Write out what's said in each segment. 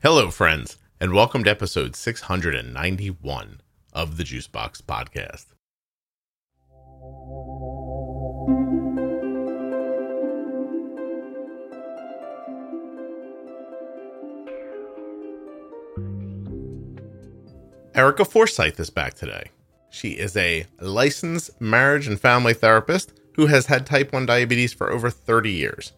Hello, friends, and welcome to episode 691 of the Juicebox Podcast. Erica Forsythe is back today. She is a licensed marriage and family therapist who has had type 1 diabetes for over 30 years.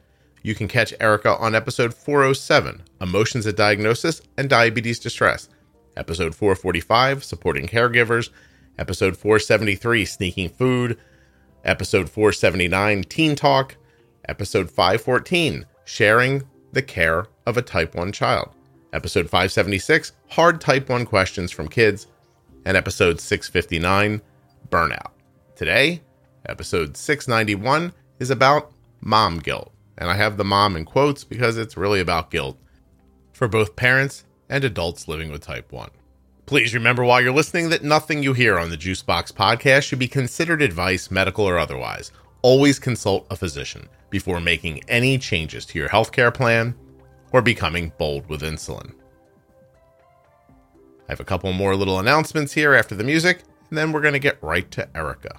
You can catch Erica on episode 407, Emotions at Diagnosis and Diabetes Distress, episode 445, Supporting Caregivers, episode 473, Sneaking Food, episode 479, Teen Talk, episode 514, Sharing the Care of a Type 1 Child, episode 576, Hard Type 1 Questions from Kids, and episode 659, Burnout. Today, episode 691 is about mom guilt. And I have the mom in quotes because it's really about guilt for both parents and adults living with type 1. Please remember while you're listening that nothing you hear on the Juicebox Podcast should be considered advice, medical or otherwise. Always consult a physician before making any changes to your healthcare plan or becoming bold with insulin. I have a couple more little announcements here after the music, and then we're going to get right to Erica.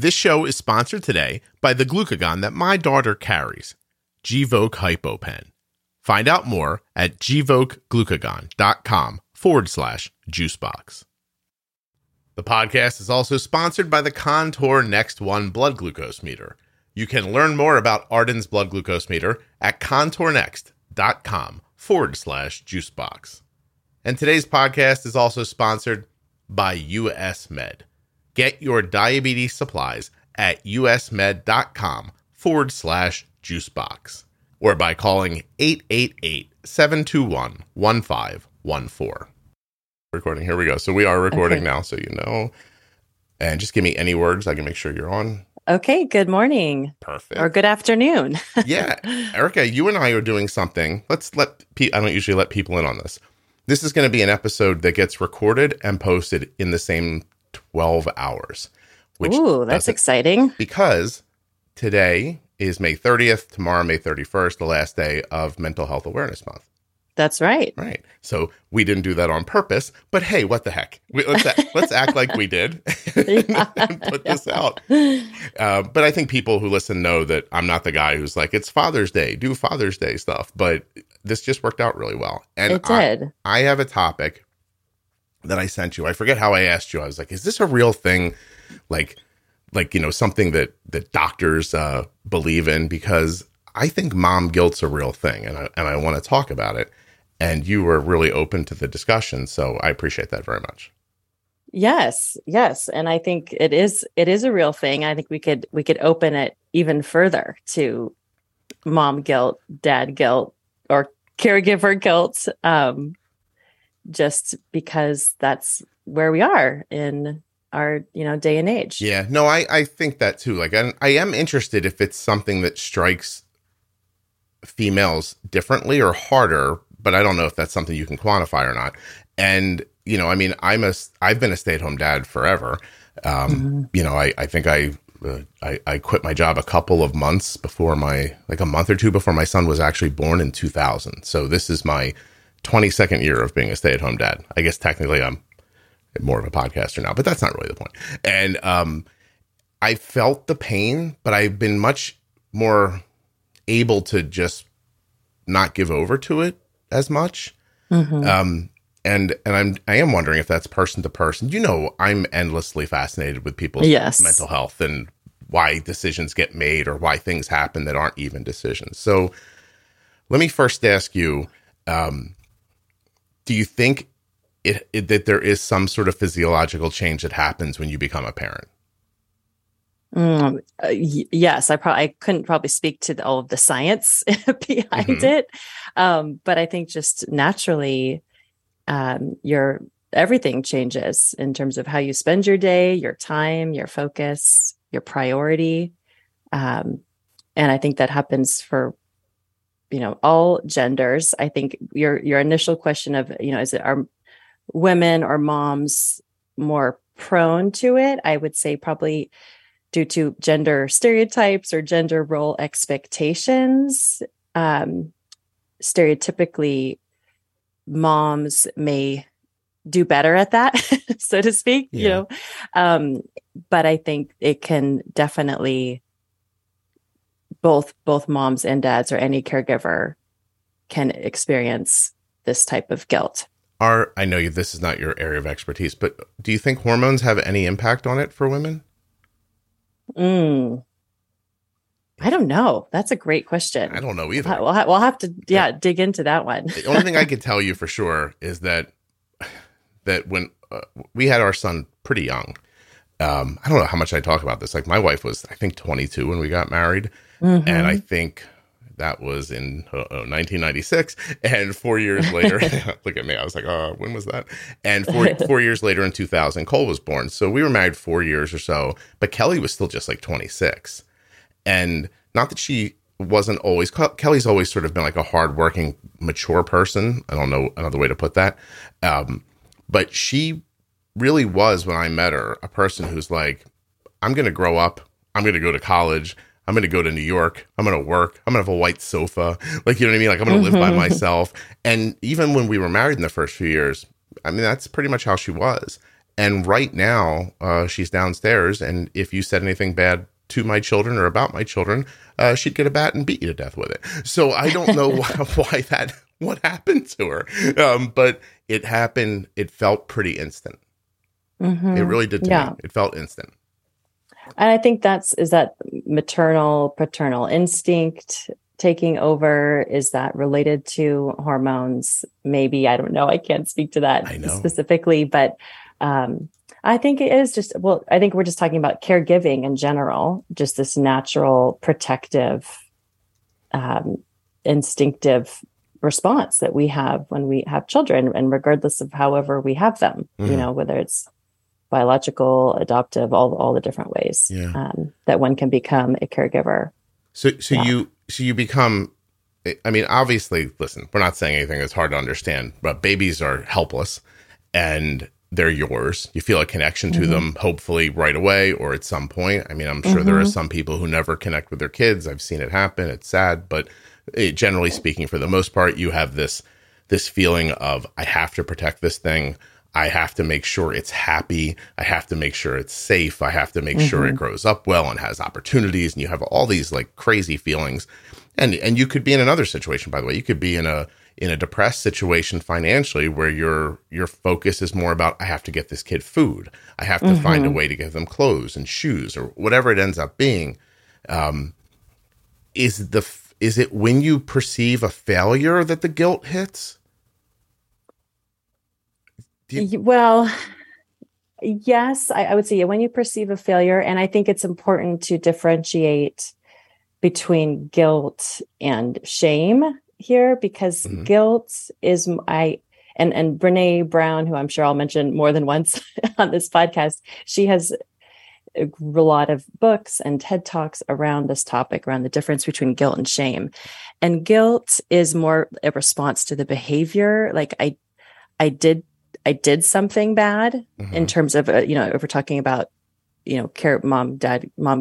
This show is sponsored today by the glucagon that my daughter carries, Gvoke HypoPen. Find out more at gvokeglucagon.com/juicebox. The podcast is also sponsored by the Contour Next One blood glucose meter. You can learn more about Arden's blood glucose meter at contournext.com/juicebox. And today's podcast is also sponsored by U.S. Med. Get your diabetes supplies at usmed.com/juicebox or by calling 888-721-1514. Recording. Here we go. So we are recording now, so you know. And just give me any words. I can make sure you're on. Okay. Good morning. Perfect. Or good afternoon. Yeah. Erica, you and I are doing something. I don't usually let people in on this. This is going to be an episode that gets recorded and posted in the same 12 hours. Ooh, that's exciting. Because today is May 30th, tomorrow, May 31st, the last day of Mental Health Awareness Month. That's right. Right. So we didn't do that on purpose, but hey, what the heck? Let's act like we did and put this out. But I think people who listen know that I'm not the guy who's like, it's Father's Day, do Father's Day stuff. But this just worked out really well. And it did. I have a topic that I sent you. I forget how I asked you. I was like, is this a real thing? Like, you know, something that doctors believe in, because I think mom guilt's a real thing and I want to talk about it. And you were really open to the discussion. So I appreciate that very much. Yes. And I think it is a real thing. I think we could open it even further to mom guilt, dad guilt, or caregiver guilt. Just because that's where we are in our, day and age. Yeah, no, I think that too. Like, I am interested if it's something that strikes females differently or harder, but I don't know if that's something you can quantify or not. And, I've been a stay-at-home dad forever. Mm-hmm. I think I quit my job a month or two before my son was actually born in 2000. So this is my 22nd year of being a stay-at-home dad. I guess technically I'm more of a podcaster now, but that's not really the point. And I felt the pain, but I've been much more able to just not give over to it as much. Mm-hmm. And I am wondering if that's person to person. I'm endlessly fascinated with people's mental health and why decisions get made or why things happen that aren't even decisions. So let me first ask you, do you think that there is some sort of physiological change that happens when you become a parent? Yes, I couldn't probably speak to all of the science behind mm-hmm. it, but I think just naturally, everything changes in terms of how you spend your day, your time, your focus, your priority, and I think that happens for all genders. I think your initial question of, is it, are women or moms more prone to it, I would say probably due to gender stereotypes or gender role expectations. Stereotypically, moms may do better at that, so to speak, yeah. You know, but I think it can definitely, both moms and dads or any caregiver can experience this type of guilt. I know this is not your area of expertise, but do you think hormones have any impact on it for women? I don't know. That's a great question. I don't know either. We'll have to dig into that one. The only thing I can tell you for sure is that when we had our son pretty young, I don't know how much I talk about this. Like my wife was, I think, 22 when we got married. Mm-hmm. And I think that was in 1996. And 4 years later, look at me. I was like, when was that? And four years later in 2000, Cole was born. So we were married 4 years or so, but Kelly was still just like 26. And not that she wasn't always, Kelly's always sort of been like a hardworking, mature person. I don't know another way to put that. But she really was, when I met her, a person who's like, I'm going to grow up. I'm going to go to college. I'm going to go to New York. I'm going to work. I'm going to have a white sofa. Like, you know what I mean? Like, I'm going to live by myself. And even when we were married in the first few years, I mean, that's pretty much how she was. And right now, she's downstairs. And if you said anything bad to my children or about my children, she'd get a bat and beat you to death with it. So I don't know what happened to her. But it happened. It felt pretty instant. Mm-hmm. It really did to me. It felt instant. And I think is that maternal, paternal instinct taking over? Is that related to hormones? Maybe, I don't know. I can't speak to that specifically, but I think it is just, well, I think we're just talking about caregiving in general, just this natural protective, instinctive response that we have when we have children, and regardless of however we have them, you know, whether it's biological, adoptive, all the different ways that one can become a caregiver. So you become, I mean, obviously, listen, we're not saying anything that's hard to understand, but babies are helpless and they're yours. You feel a connection to them, hopefully right away or at some point. I mean, I'm sure there are some people who never connect with their kids. I've seen it happen. It's sad, but generally speaking, for the most part, you have this feeling of, I have to protect this thing. I have to make sure it's happy. I have to make sure it's safe. I have to make sure it grows up well and has opportunities. And you have all these like crazy feelings. And you could be in another situation, by the way. You could be in a depressed situation financially where your focus is more about, I have to get this kid food. I have to find a way to give them clothes and shoes or whatever it ends up being. Is it when you perceive a failure that the guilt hits? Well, yes, I would say when you perceive a failure, and I think it's important to differentiate between guilt and shame here, because guilt is, and Brene Brown, who I'm sure I'll mention more than once on this podcast, she has a lot of books and TED Talks around this topic, around the difference between guilt and shame. And guilt is more a response to the behavior. Like I did something bad in terms of, if we're talking about, mom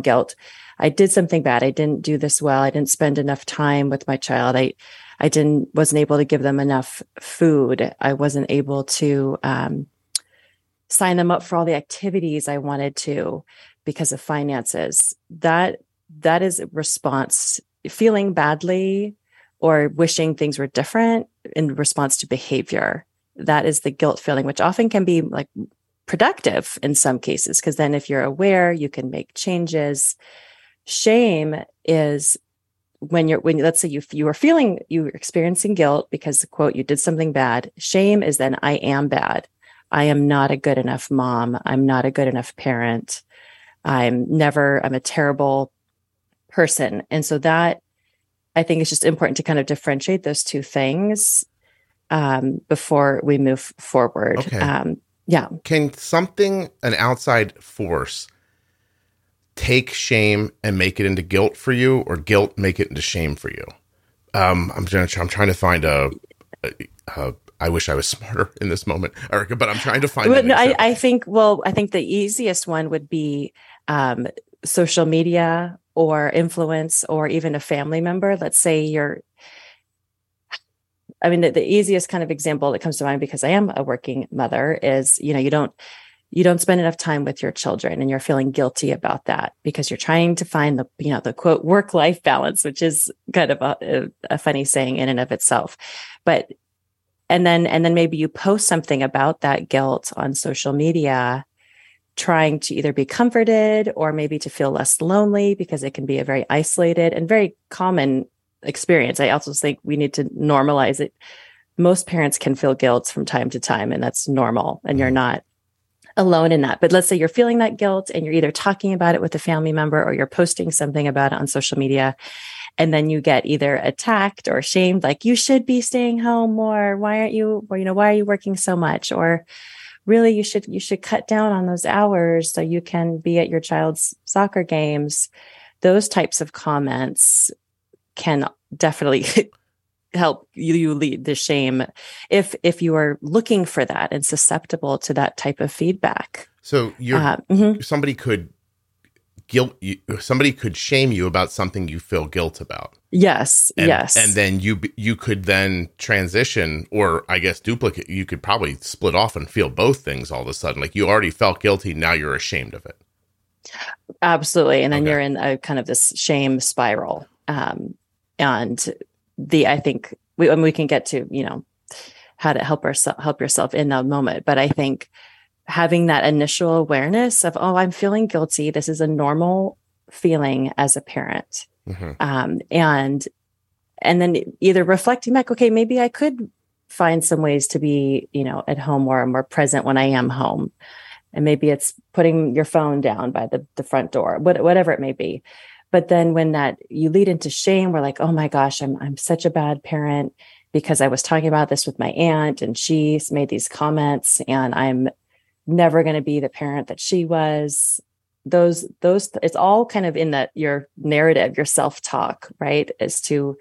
guilt, I did something bad. I didn't do this well. I didn't spend enough time with my child. I wasn't able to give them enough food. I wasn't able to sign them up for all the activities I wanted to because of finances. That is a response, feeling badly or wishing things were different in response to behavior. That is the guilt feeling, which often can be like productive in some cases, because then if you're aware, you can make changes. Shame is when let's say you were experiencing guilt because, quote, you did something bad. Shame is then, I am bad. I am not a good enough mom. I'm not a good enough parent. I'm a terrible person. And so that, I think, it's just important to kind of differentiate those two things before we move forward. Okay. Can an outside force take shame and make it into guilt for you, or guilt make it into shame for you? I'm trying to find a I wish I was smarter in this moment, Erica, but I'm trying to find that. I think the easiest one would be social media or influence or even a family member. Let's say the easiest kind of example that comes to mind, because I am a working mother, is, you don't spend enough time with your children and you're feeling guilty about that because you're trying to find the quote work-life balance, which is kind of a funny saying in and of itself. But, and then maybe you post something about that guilt on social media, trying to either be comforted or maybe to feel less lonely, because it can be a very isolated and very common experience. I also think we need to normalize it. Most parents can feel guilt from time to time, and that's normal, and you're not alone in that. But let's say you're feeling that guilt and you're either talking about it with a family member or you're posting something about it on social media, and then you get either attacked or shamed, like, you should be staying home more. Why aren't you, why are you working so much? Or really, you should cut down on those hours so you can be at your child's soccer games. Those types of comments can definitely help you lead the shame if you are looking for that and susceptible to that type of feedback. So you're somebody could shame you about something you feel guilt about. Yes. And then you could then transition, or I guess duplicate. You could probably split off and feel both things all of a sudden. Like, you already felt guilty, now you're ashamed of it. Absolutely. And then you're in a kind of this shame spiral. I think we can get to, how to help yourself in that moment. But I think having that initial awareness of, oh, I'm feeling guilty. This is a normal feeling as a parent. Mm-hmm. And then either reflecting back, okay, maybe I could find some ways to be, at home or more present when I am home. And maybe it's putting your phone down by the front door, whatever it may be. But then when that you lead into shame, we're like, oh my gosh, I'm such a bad parent because I was talking about this with my aunt and she's made these comments and I'm never going to be the parent that she was. Those it's all kind of in that your narrative, your self-talk, right? As to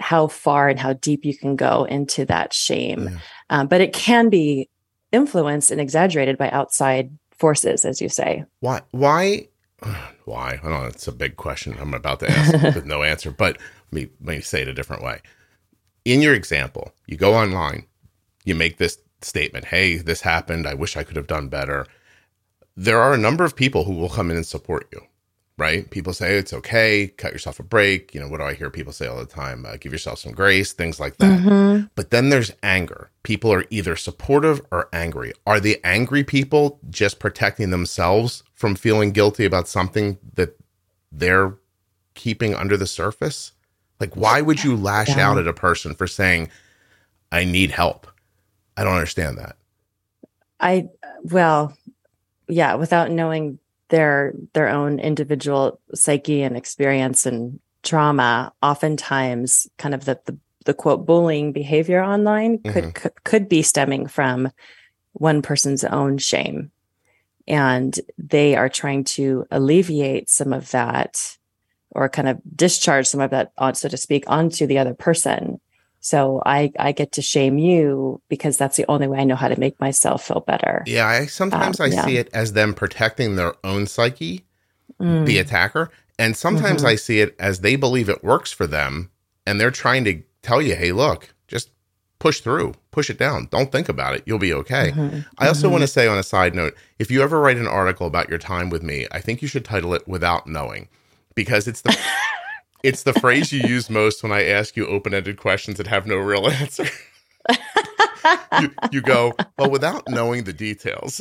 how far and how deep you can go into that shame. Yeah. But it can be influenced and exaggerated by outside forces, as you say. Why? I don't know. It's a big question I'm about to ask with no answer, but let me say it a different way. In your example, you go online, you make this statement, hey, this happened. I wish I could have done better. There are a number of people who will come in and support you, right? People say, it's okay. Cut yourself a break. What do I hear people say all the time? Give yourself some grace, things like that. Mm-hmm. But then there's anger. People are either supportive or angry. Are the angry people just protecting themselves from feeling guilty about something that they're keeping under the surface? Like, why would you lash out at a person for saying, I need help? I don't understand that. Without knowing their own individual psyche and experience and trauma, oftentimes kind of the quote bullying behavior online could be stemming from one person's own shame. And they are trying to alleviate some of that or kind of discharge some of that, so to speak, onto the other person. So I get to shame you because that's the only way I know how to make myself feel better. Yeah, I sometimes see it as them protecting their own psyche, the attacker. And sometimes I see it as they believe it works for them. And they're trying to tell you, hey, look, just push through, push it down. Don't think about it. You'll be okay. Mm-hmm. I also want to say on a side note, if you ever write an article about your time with me, I think you should title it Without Knowing, because it's the it's the phrase you use most when I ask you open-ended questions that have no real answer. You go, well, without knowing the details.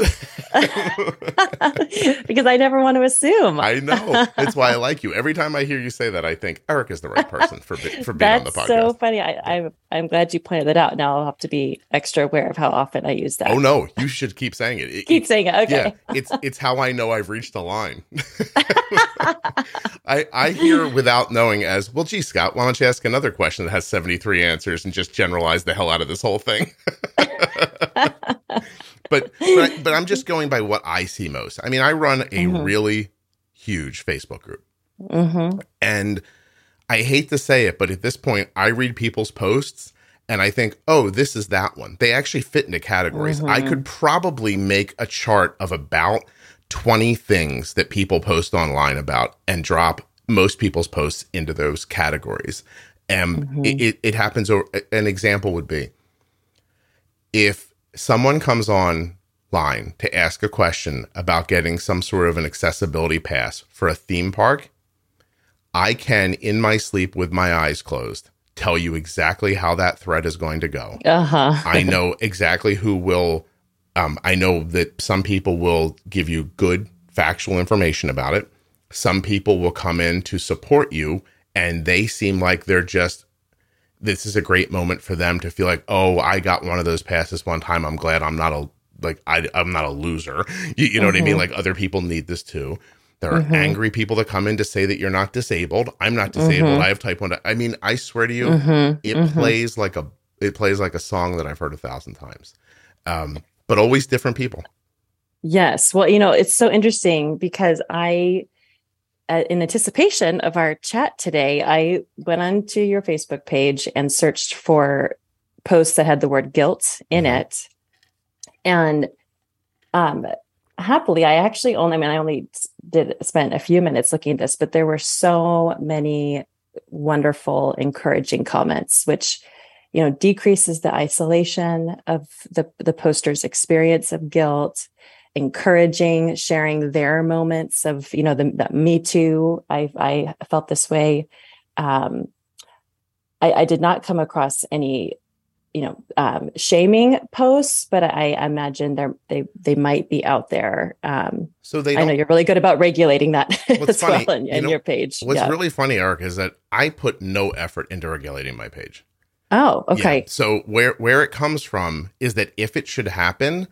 Because I never want to assume. I know. That's why I like you. Every time I hear you say that, I think Erica's the right person for being on the podcast. That's so funny. I'm glad you pointed that out. Now I'll have to be extra aware of how often I use that. Oh, no. You should keep saying it. Keep saying it. Okay. Yeah, it's how I know I've reached a line. I hear without knowing as, well, gee, Scott, why don't you ask another question that has 73 answers and just generalize the hell out of this whole thing? But I'm just going by what I see most. I mean, I run a really huge Facebook group. Mm-hmm. And I hate to say it, but at this point, I read people's posts and I think, oh, this is that one. They actually fit into categories. Mm-hmm. I could probably make a chart of about 20 things that people post online about and drop most people's posts into those categories. And mm-hmm. it happens over, an example would be, if someone comes online to ask a question about getting some sort of an accessibility pass for a theme park, I can, in my sleep with my eyes closed, tell you exactly how that thread is going to go. Uh-huh. I know exactly who will, I know that some people will give you good factual information about it. Some people will come in to support you, and they seem like they're just, this is a great moment for them to feel like, oh, I got one of those passes one time. I'm glad I'm not a, like, I'm not a loser. You know mm-hmm. what I mean? Like, other people need this too. There are mm-hmm. angry people that come in to say that you're not disabled. I'm not disabled. Mm-hmm. I have type 1. I mean, I swear to you, mm-hmm. it plays like a song that I've heard 1,000 times, but always different people. Yes. Well, you know, it's so interesting because in anticipation of our chat today, I went onto your Facebook page and searched for posts that had the word guilt in mm-hmm. it. And happily, I only spent a few minutes looking at this, but there were so many wonderful, encouraging comments, which, you know, decreases the isolation of the poster's experience of guilt, encouraging, sharing their moments of, you know, that me too, I felt this way. I did not come across any, you know, shaming posts, but I imagine they might be out there. So I know you're really good about regulating that as funny, well in your page. What's really funny, Eric, is that I put no effort into regulating my page. Oh, okay. Yeah. So where it comes from is that if it should happen,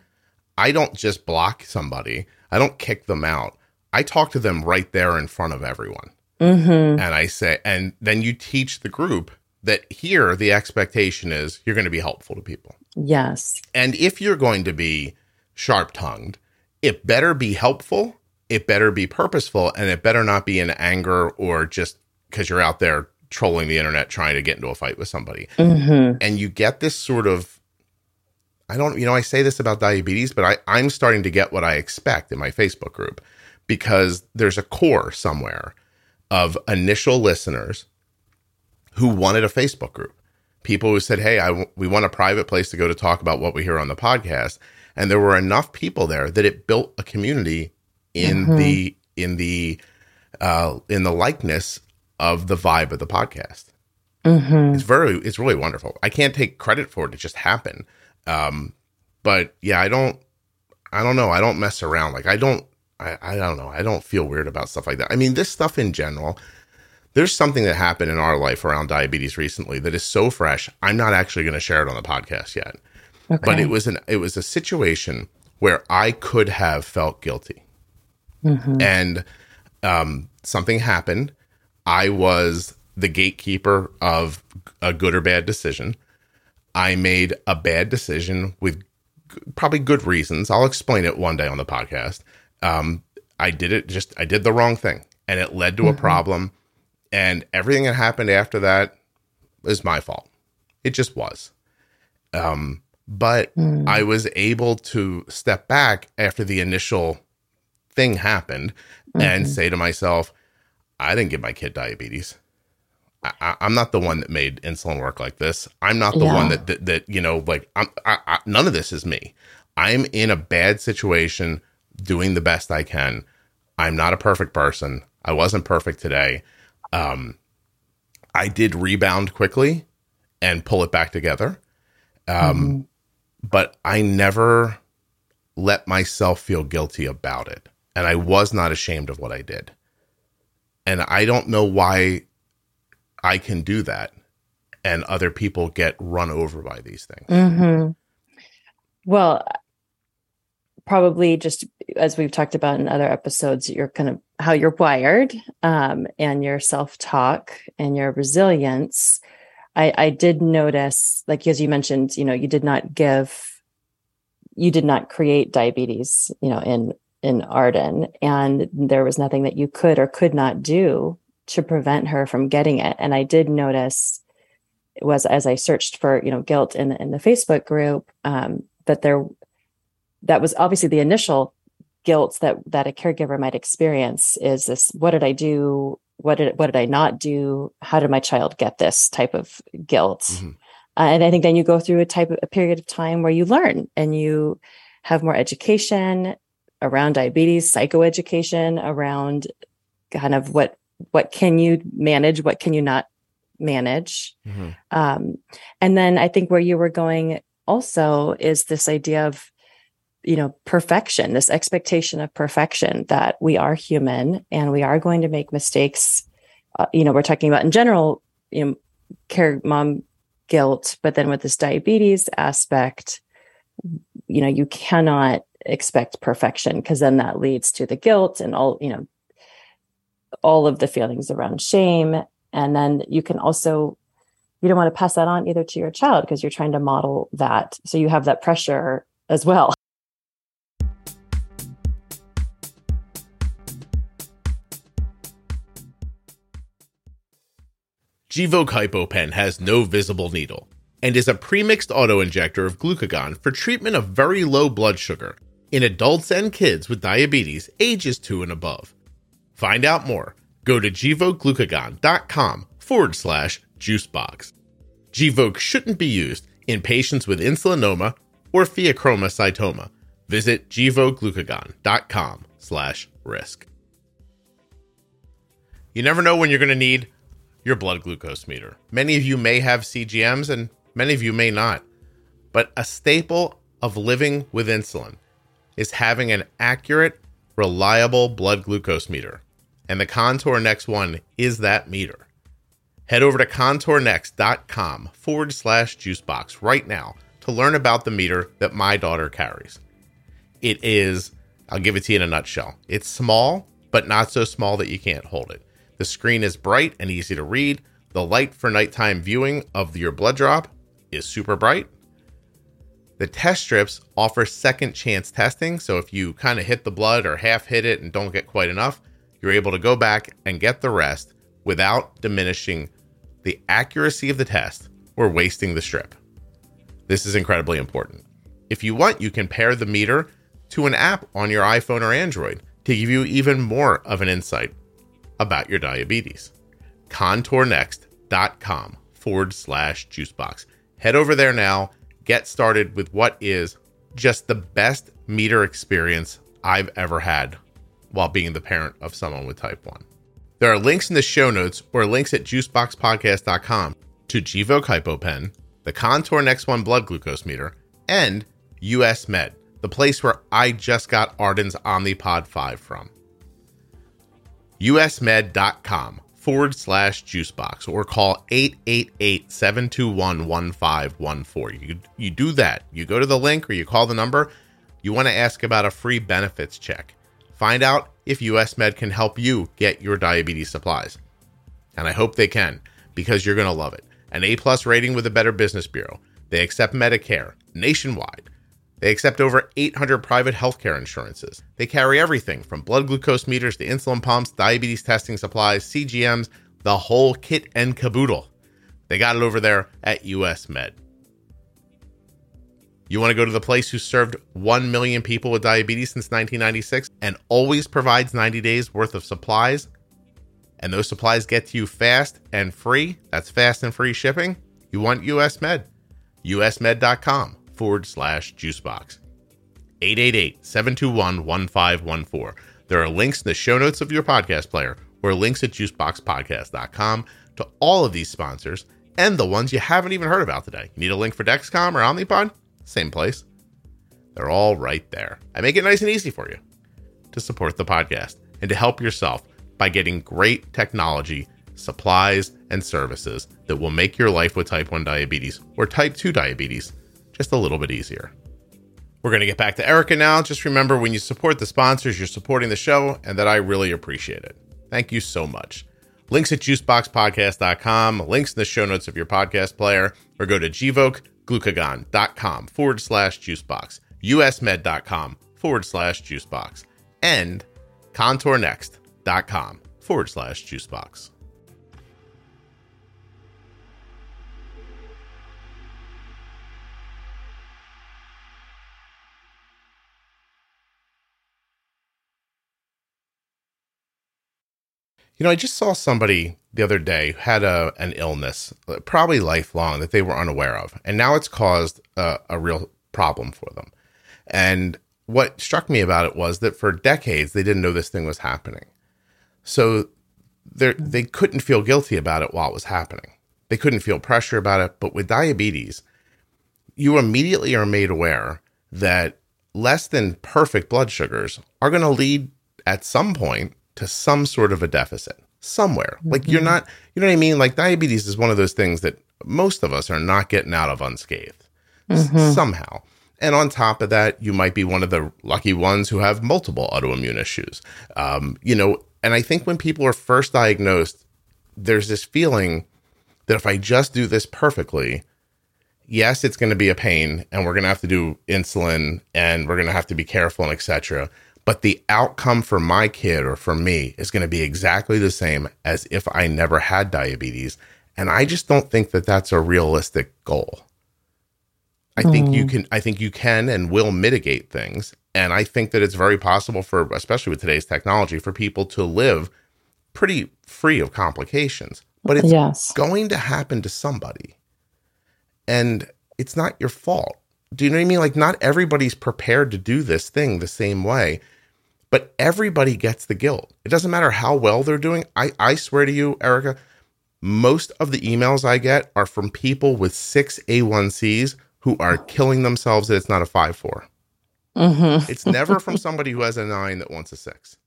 I don't just block somebody. I don't kick them out. I talk to them right there in front of everyone. Mm-hmm. And I say, and then you teach the group that here the expectation is you're going to be helpful to people. Yes. And if you're going to be sharp-tongued, it better be helpful, it better be purposeful, and it better not be in anger or just because you're out there trolling the internet trying to get into a fight with somebody. Mm-hmm. And you get this sort of, I say this about diabetes, but I'm starting to get what I expect in my Facebook group because there's a core somewhere of initial listeners who wanted a Facebook group, people who said, hey, we want a private place to go to talk about what we hear on the podcast. And there were enough people there that it built a community in mm-hmm. the likeness of the vibe of the podcast. Mm-hmm. It's really wonderful. I can't take credit for it. It just happened. But yeah, I don't know. I don't mess around. Like I don't know. I don't feel weird about stuff like that. I mean, this stuff in general, there's something that happened in our life around diabetes recently that is so fresh. I'm not actually going to share it on the podcast yet, okay. But it was a situation where I could have felt guilty, mm-hmm. and something happened. I was the gatekeeper of a good or bad decision. I made a bad decision with probably good reasons. I'll explain it one day on the podcast. I did the wrong thing, and it led to mm-hmm. a problem. And everything that happened after that is my fault. It just was. But I was able to step back after the initial thing happened mm-hmm. and say to myself, I didn't give my kid diabetes. I'm not the one that made insulin work like this. I'm not the one that you know, like, none of this is me. I'm in a bad situation doing the best I can. I'm not a perfect person. I wasn't perfect today. I did rebound quickly and pull it back together. Mm-hmm. But I never let myself feel guilty about it. And I was not ashamed of what I did. And I don't know why I can do that and other people get run over by these things. Mm-hmm. Well, probably just as we've talked about in other episodes, you're kind of how you're wired, and your self-talk and your resilience. I did notice, like, as you mentioned, you know, you did not create diabetes, you know, in Arden, and there was nothing that you could or could not do to prevent her from getting it. And I did notice was as I searched for, you know, guilt in the Facebook group, that was obviously the initial guilt that a caregiver might experience is this, what did I do? What did I not do? How did my child get this type of guilt? Mm-hmm. And I think then you go through a period of time where you learn and you have more education around diabetes, psychoeducation around kind of what can you manage? What can you not manage? Mm-hmm. And then I think where you were going also is this idea of, you know, perfection, this expectation of perfection that we are human and we are going to make mistakes. You know, we're talking about in general, you know, care mom guilt, but then with this diabetes aspect, you know, you cannot expect perfection because then that leads to the guilt and all, you know, all of the feelings around shame. And then you can also, you don't want to pass that on either to your child because you're trying to model that. So you have that pressure as well. Gvoke HypoPen has no visible needle and is a premixed autoinjector of glucagon for treatment of very low blood sugar in adults and kids with diabetes ages 2 and above. Find out more. Go to gvokeglucagon.com/juicebox. Gvoke shouldn't be used in patients with insulinoma or pheochromocytoma. Visit gvokeglucagon.com/risk. You never know when you're going to need your blood glucose meter. Many of you may have CGMs and many of you may not, but a staple of living with insulin is having an accurate, reliable blood glucose meter. And the Contour Next One is that meter. Head over to contournext.com/juicebox right now to learn about the meter that my daughter carries. It is, I'll give it to you in a nutshell. It's small, but not so small that you can't hold it. The screen is bright and easy to read. The light for nighttime viewing of your blood drop is super bright. The test strips offer second chance testing. So if you kind of hit the blood or half hit it and don't get quite enough, you're able to go back and get the rest without diminishing the accuracy of the test or wasting the strip. This is incredibly important. If you want, you can pair the meter to an app on your iPhone or Android to give you even more of an insight about your diabetes. contournext.com/juicebox. Head over there now. Get started with what is just the best meter experience I've ever had while being the parent of someone with type 1. There are links in the show notes or links at juiceboxpodcast.com to Gvoke HypoPen, the Contour Next One blood glucose meter, and U.S. Med, the place where I just got Arden's OmniPod 5 from. usmed.com/juicebox or call 888-721-1514. You do that. You go to the link or you call the number. You want to ask about a free benefits check. Find out if US Med can help you get your diabetes supplies. And I hope they can, because you're going to love it. An A+ rating with the Better Business Bureau. They accept Medicare nationwide. They accept over 800 private healthcare insurances. They carry everything from blood glucose meters to insulin pumps, diabetes testing supplies, CGMs, the whole kit and caboodle. They got it over there at US Med. You want to go to the place who served 1 million people with diabetes since 1996 and always provides 90 days worth of supplies, and those supplies get to you fast and free. That's fast and free shipping. You want US Med. usmed.com. /juicebox. 888-721-1514. There are links in the show notes of your podcast player or links at juiceboxpodcast.com to all of these sponsors and the ones you haven't even heard about today. You need a link for Dexcom or Omnipod? Same place. They're all right there. I make it nice and easy for you to support the podcast and to help yourself by getting great technology, supplies, and services that will make your life with type 1 diabetes or type 2 diabetes just a little bit easier. We're going to get back to Erica now. Just remember, when you support the sponsors, you're supporting the show, and that I really appreciate it. Thank you so much. Links at juiceboxpodcast.com, links in the show notes of your podcast player, or go to gvokeglucagon.com /juicebox, usmed.com /juicebox, and contournext.com /juicebox. You know, I just saw somebody the other day who had an illness, probably lifelong, that they were unaware of. And now it's caused a real problem for them. And what struck me about it was that for decades, they didn't know this thing was happening. So they couldn't feel guilty about it while it was happening. They couldn't feel pressure about it. But with diabetes, you immediately are made aware that less than perfect blood sugars are going to lead at some point to some sort of a deficit somewhere. Mm-hmm. Like you're not, you know what I mean? Like diabetes is one of those things that most of us are not getting out of unscathed somehow. And on top of that, you might be one of the lucky ones who have multiple autoimmune issues. You know, and I think when people are first diagnosed, there's this feeling that if I just do this perfectly, yes, it's going to be a pain and we're going to have to do insulin and we're going to have to be careful and et cetera. But the outcome for my kid or for me is going to be exactly the same as if I never had diabetes. And I just don't think that that's a realistic goal. I think you can and will mitigate things. And I think that it's very possible for, especially with today's technology, for people to live pretty free of complications. But it's going to happen to somebody. And it's not your fault. Do you know what I mean? Like not everybody's prepared to do this thing the same way, but everybody gets the guilt. It doesn't matter how well they're doing. I swear to you, Erica, most of the emails I get are from people with 6 A1Cs who are killing themselves that it's not a 5.4. Mm-hmm. It's never from somebody who has a 9 that wants a 6.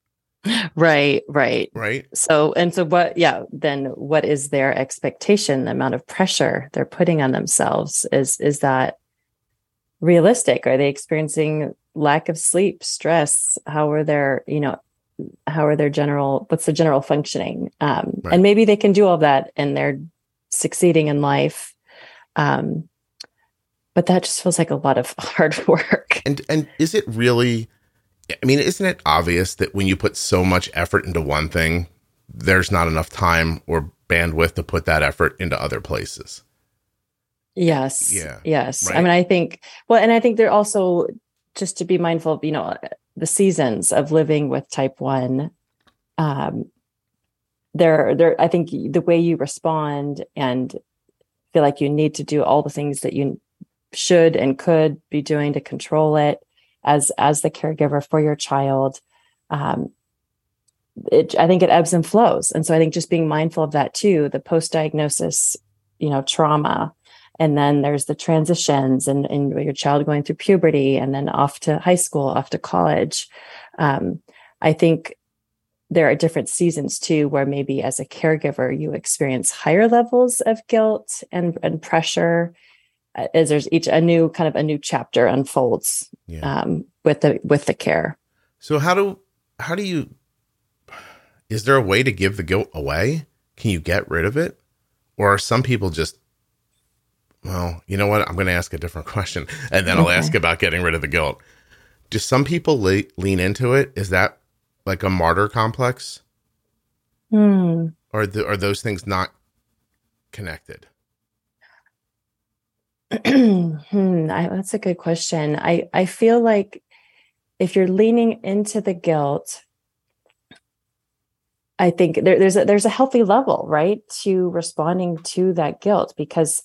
Right. So what, then what is their expectation? The amount of pressure they're putting on themselves, is that realistic? Are they experiencing lack of sleep, stress? What's the general functioning? Right. And maybe they can do all that and they're succeeding in life. But that just feels like a lot of hard work. And is it really, I mean, isn't it obvious that when you put so much effort into one thing, there's not enough time or bandwidth to put that effort into other places? Yes. Yeah. Yes. Right? I mean, I think they're also just to be mindful of, you know, the seasons of living with type 1. I think the way you respond and feel like you need to do all the things that you should and could be doing to control it as the caregiver for your child. I think it ebbs and flows. And so I think just being mindful of that too, the post-diagnosis, you know, trauma, and then there's the transitions and your child going through puberty and then off to high school, off to college. I think there are different seasons too, where maybe as a caregiver, you experience higher levels of guilt and pressure as there's a new chapter unfolds with the care. So is there a way to give the guilt away? Can you get rid of it? Or are some people just, well, you know what? I'm going to ask a different question and then I'll ask about getting rid of the guilt. Do some people lean into it? Is that like a martyr complex? Or are those things not connected? That's a good question. I feel like if you're leaning into the guilt, I think there's a healthy level, right, to responding to that guilt, because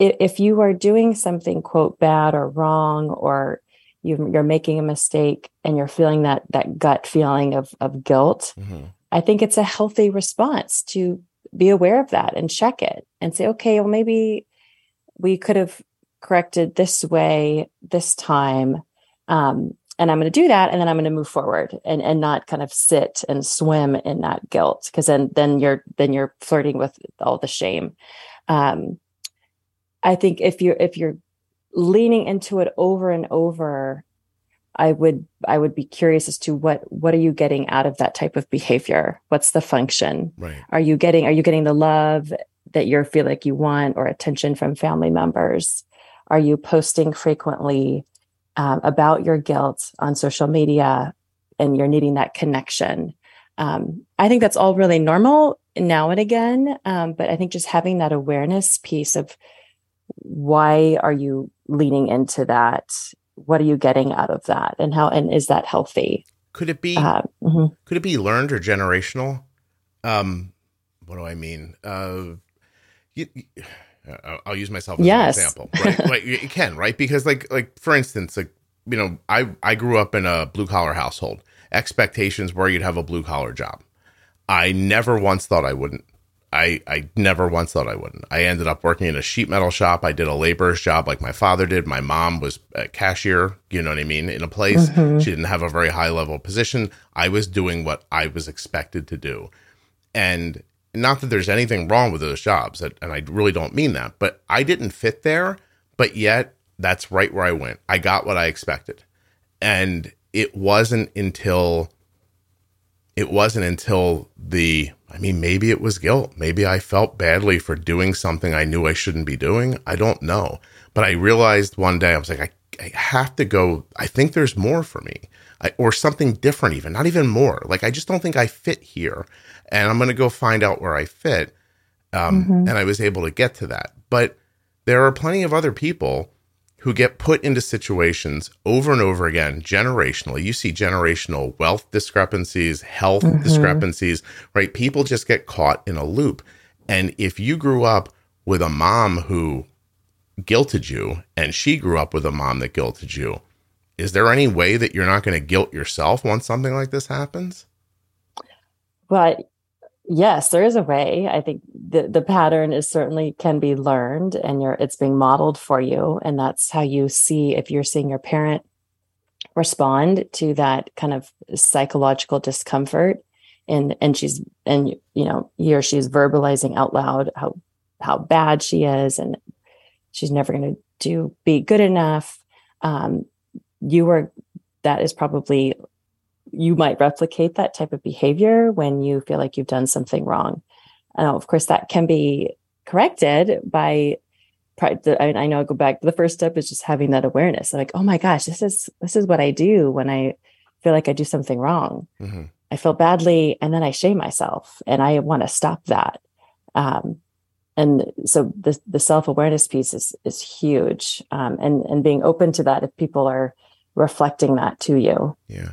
if you are doing something, quote, bad or wrong, or you're making a mistake and you're feeling that gut feeling of guilt, I think it's a healthy response to be aware of that and check it and say, okay, well, maybe we could have corrected this way this time. And I'm going to do that. And then I'm going to move forward and not kind of sit and swim in that guilt. Cause then you're flirting with all the shame. I think if you're leaning into it over and over, I would be curious as to what are you getting out of that type of behavior? What's the function? Right. Are you getting the love that you feel like you want, or attention from family members? Are you posting frequently about your guilt on social media and you're needing that connection? I think that's all really normal now and again. But I think just having that awareness piece of why are you leaning into that? What are you getting out of that? And is that healthy? Could it be learned or generational? What do I mean? I'll use myself as an example. Right? Like, you can, right? Because like for instance, like, you know, I grew up in a blue collar household. Expectations were you'd have a blue collar job. I never once thought I wouldn't. I never once thought I wouldn't. I ended up working in a sheet metal shop. I did a laborer's job like my father did. My mom was a cashier, you know what I mean, in a place. Mm-hmm. She didn't have a very high level position. I was doing what I was expected to do. And not that there's anything wrong with those jobs, and I really don't mean that, but I didn't fit there, but yet that's right where I went. I got what I expected. And it wasn't until maybe it was guilt. Maybe I felt badly for doing something I knew I shouldn't be doing. I don't know. But I realized one day, I was like, I have to go. I think there's more for me, or something different even, not even more. Like, I just don't think I fit here. And I'm going to go find out where I fit. Mm-hmm. And I was able to get to that. But there are plenty of other people who get put into situations over and over again, generationally. You see generational wealth discrepancies, health mm-hmm. discrepancies, right? People just get caught in a loop. And if you grew up with a mom who guilted you, and she grew up with a mom that guilted you, is there any way that you're not going to guilt yourself once something like this happens? But yes, there is a way. I think the pattern is certainly can be learned, and it's being modeled for you. And that's how you see, if you're seeing your parent respond to that kind of psychological discomfort, and you know, he or she's verbalizing out loud how bad she is, and she's never going to be good enough. You might replicate that type of behavior when you feel like you've done something wrong. Of course, that can be corrected by pride. I know I go back, the first step is just having that awareness. Like, oh my gosh, this is what I do when I feel like I do something wrong. Mm-hmm. I feel badly, and then I shame myself, and I want to stop that. And so the self-awareness piece is huge. And being open to that if people are reflecting that to you. Yeah.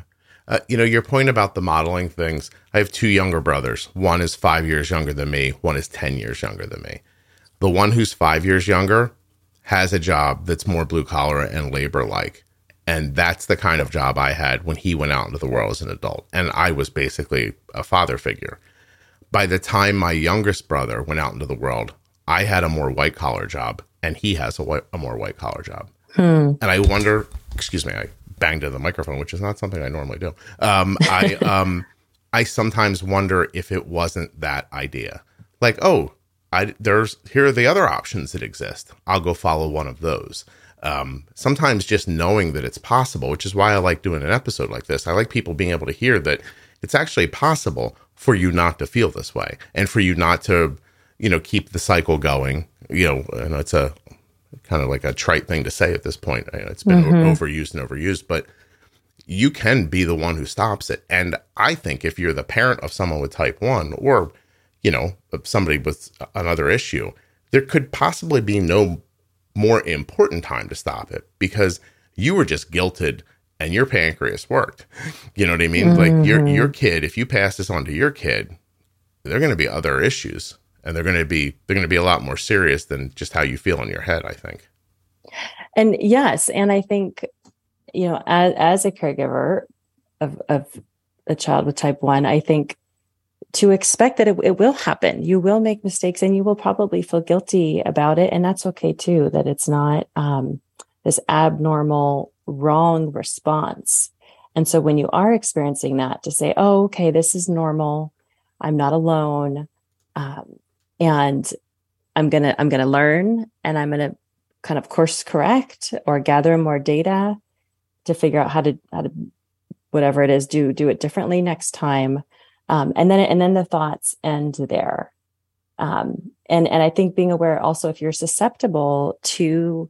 You know, your point about the modeling things, I have two younger brothers. One is 5 years younger than me. One is 10 years younger than me. The one who's 5 years younger has a job that's more blue collar and labor-like. And that's the kind of job I had when he went out into the world as an adult. And I was basically a father figure. By the time my youngest brother went out into the world, I had a more white-collar job, and he has a more white-collar job. Hmm. And I wonder, excuse me, I banged at the microphone, which is not something I normally do. I sometimes wonder if it wasn't that idea. Like, here are the other options that exist. I'll go follow one of those. Sometimes just knowing that it's possible, which is why I like doing an episode like this. I like people being able to hear that it's actually possible for you not to feel this way, and for you not to, you know, keep the cycle going. You know, and it's a kind of like a trite thing to say at this point. It's been mm-hmm. overused, but you can be the one who stops it. And I think if you're the parent of someone with type 1, or, you know, somebody with another issue, there could possibly be no more important time to stop it, because you were just guilted and your pancreas worked. You know what I mean? Mm-hmm. Like your kid, if you pass this on to your kid, there are going to be other issues. And they're going to be a lot more serious than just how you feel in your head, I think. And yes, and I think, you know, as a caregiver of a child with type 1, I think to expect that it will happen. You will make mistakes, and you will probably feel guilty about it, and that's okay too. That it's not this abnormal, wrong response. And so when you are experiencing that, to say, "Oh, okay, this is normal. I'm not alone." And I'm gonna learn, and I'm gonna kind of course correct or gather more data to figure out how to whatever it is, do it differently next time. And then the thoughts end there. And I think being aware also, if you're susceptible to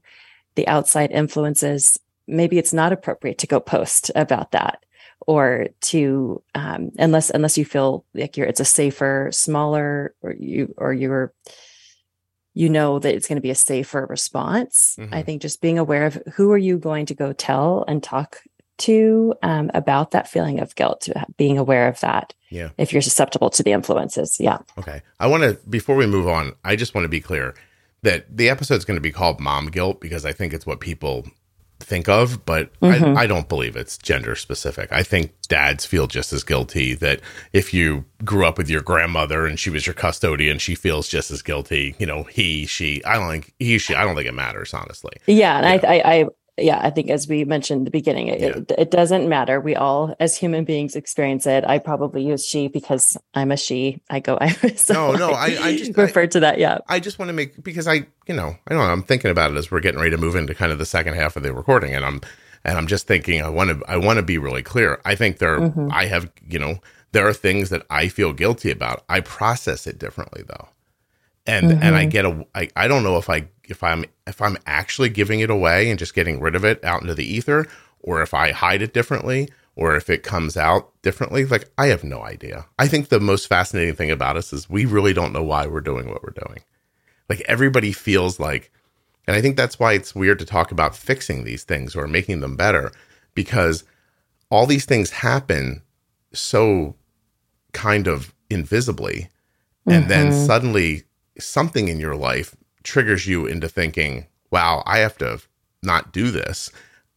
the outside influences, maybe it's not appropriate to go post about that, or to unless you feel like it's a safer, smaller, or you know that it's going to be a safer response. Mm-hmm. I think just being aware of who are you going to go tell and talk to about that feeling of guilt, being aware of that. Yeah. If you're susceptible to the influences. Yeah. Okay. I want to, before we move on, I just want to be clear that the episode is going to be called Mom Guilt because I think it's what people think of, but mm-hmm. I don't believe it's gender specific. I think dads feel just as guilty, that if you grew up with your grandmother and she was your custodian, she feels just as guilty. You know, I don't think it matters, honestly. Yeah. And I think as we mentioned at the beginning, it doesn't matter. We all, as human beings, experience it. I probably use she because I'm a she. I just refer to that. Yeah. I just want to make, because I'm thinking about it as we're getting ready to move into kind of the second half of the recording. And I'm just thinking, I want to be really clear. I think there are things that I feel guilty about. I process it differently though. And I get I don't know if I'm actually giving it away and just getting rid of it out into the ether, or if I hide it differently, or if it comes out differently. Like, I have no idea. I think the most fascinating thing about us is we really don't know why we're doing what we're doing. Like, everybody feels like, and I think that's why it's weird to talk about fixing these things or making them better, because all these things happen so kind of invisibly. And then suddenly something in your life triggers you into thinking, wow, I have to not do this.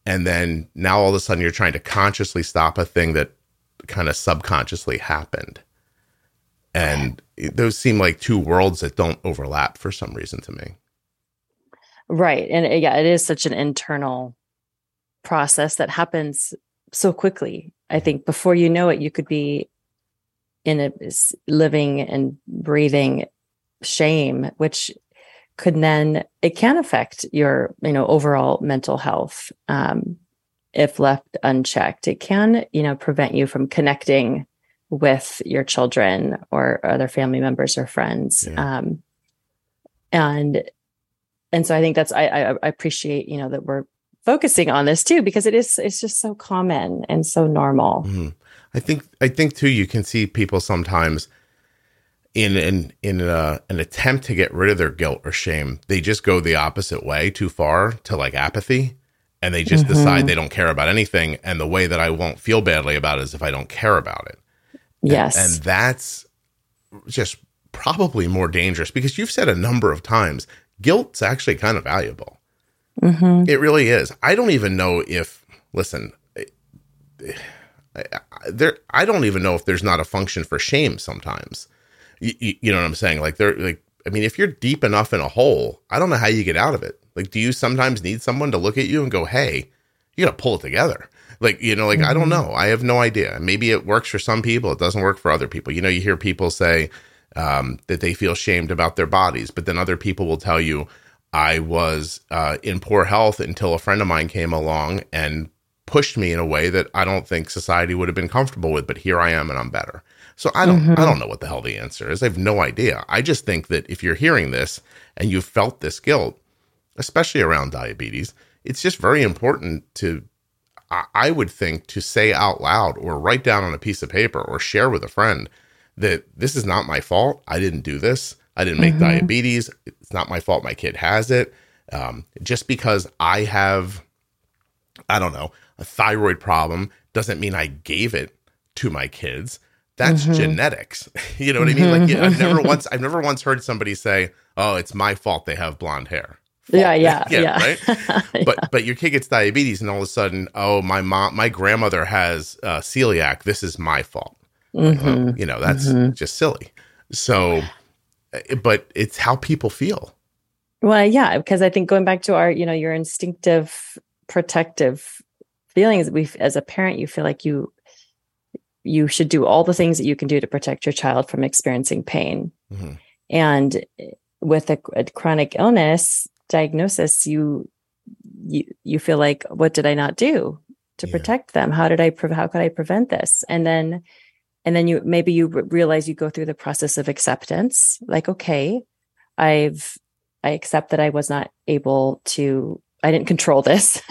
And then now all of a sudden you're trying to consciously stop a thing that kind of subconsciously happened. And those seem like two worlds that don't overlap for some reason to me. Right. And yeah, it is such an internal process that happens so quickly. I think before you know it, you could be living and breathing shame, which could then, it can affect your, overall mental health. If left unchecked, it can, prevent you from connecting with your children or other family members or friends. Yeah. And so I think that's, I appreciate, that we're focusing on this too, because it's just so common and so normal. Mm-hmm. I think too, you can see people sometimes in an attempt to get rid of their guilt or shame, they just go the opposite way too far, to like apathy, and they just decide they don't care about anything. And the way that I won't feel badly about it is if I don't care about it. Yes. And that's just probably more dangerous, because you've said a number of times, guilt's actually kind of valuable. Mm-hmm. It really is. I don't even know if, I don't even know if there's not a function for shame sometimes. You know what I'm saying? Like, they're like, I mean, if you're deep enough in a hole, I don't know how you get out of it. Like, do you sometimes need someone to look at you and go, hey, you got to pull it together? Like, I don't know. I have no idea. Maybe it works for some people. It doesn't work for other people. You hear people say that they feel shamed about their bodies, but then other people will tell you, I was in poor health until a friend of mine came along and pushed me in a way that I don't think society would have been comfortable with, but here I am and I'm better. So I don't know what the hell the answer is. I have no idea. I just think that if you're hearing this and you've felt this guilt, especially around diabetes, it's just very important to, I would think, to say out loud or write down on a piece of paper or share with a friend that this is not my fault. I didn't do this. I didn't make diabetes. It's not my fault my kid has it. Just because I have, I don't know, a thyroid problem doesn't mean I gave it to my kids. That's genetics. You know what I mean? Like, I've never once heard somebody say, "Oh, it's my fault they have blonde hair." Yeah. Right? But your kid gets diabetes, and all of a sudden, oh, my grandmother has celiac. This is my fault. Mm-hmm. Like, that's just silly. So, but it's how people feel. Well, yeah, because I think going back to our, your instinctive protective feelings, as a parent, you feel like you should do all the things that you can do to protect your child from experiencing pain. Mm-hmm. And with a chronic illness diagnosis, you feel like, what did I not do to protect them? How could I prevent this? And then you realize, you go through the process of acceptance. Like, okay, I accept that I was not able to, I didn't control this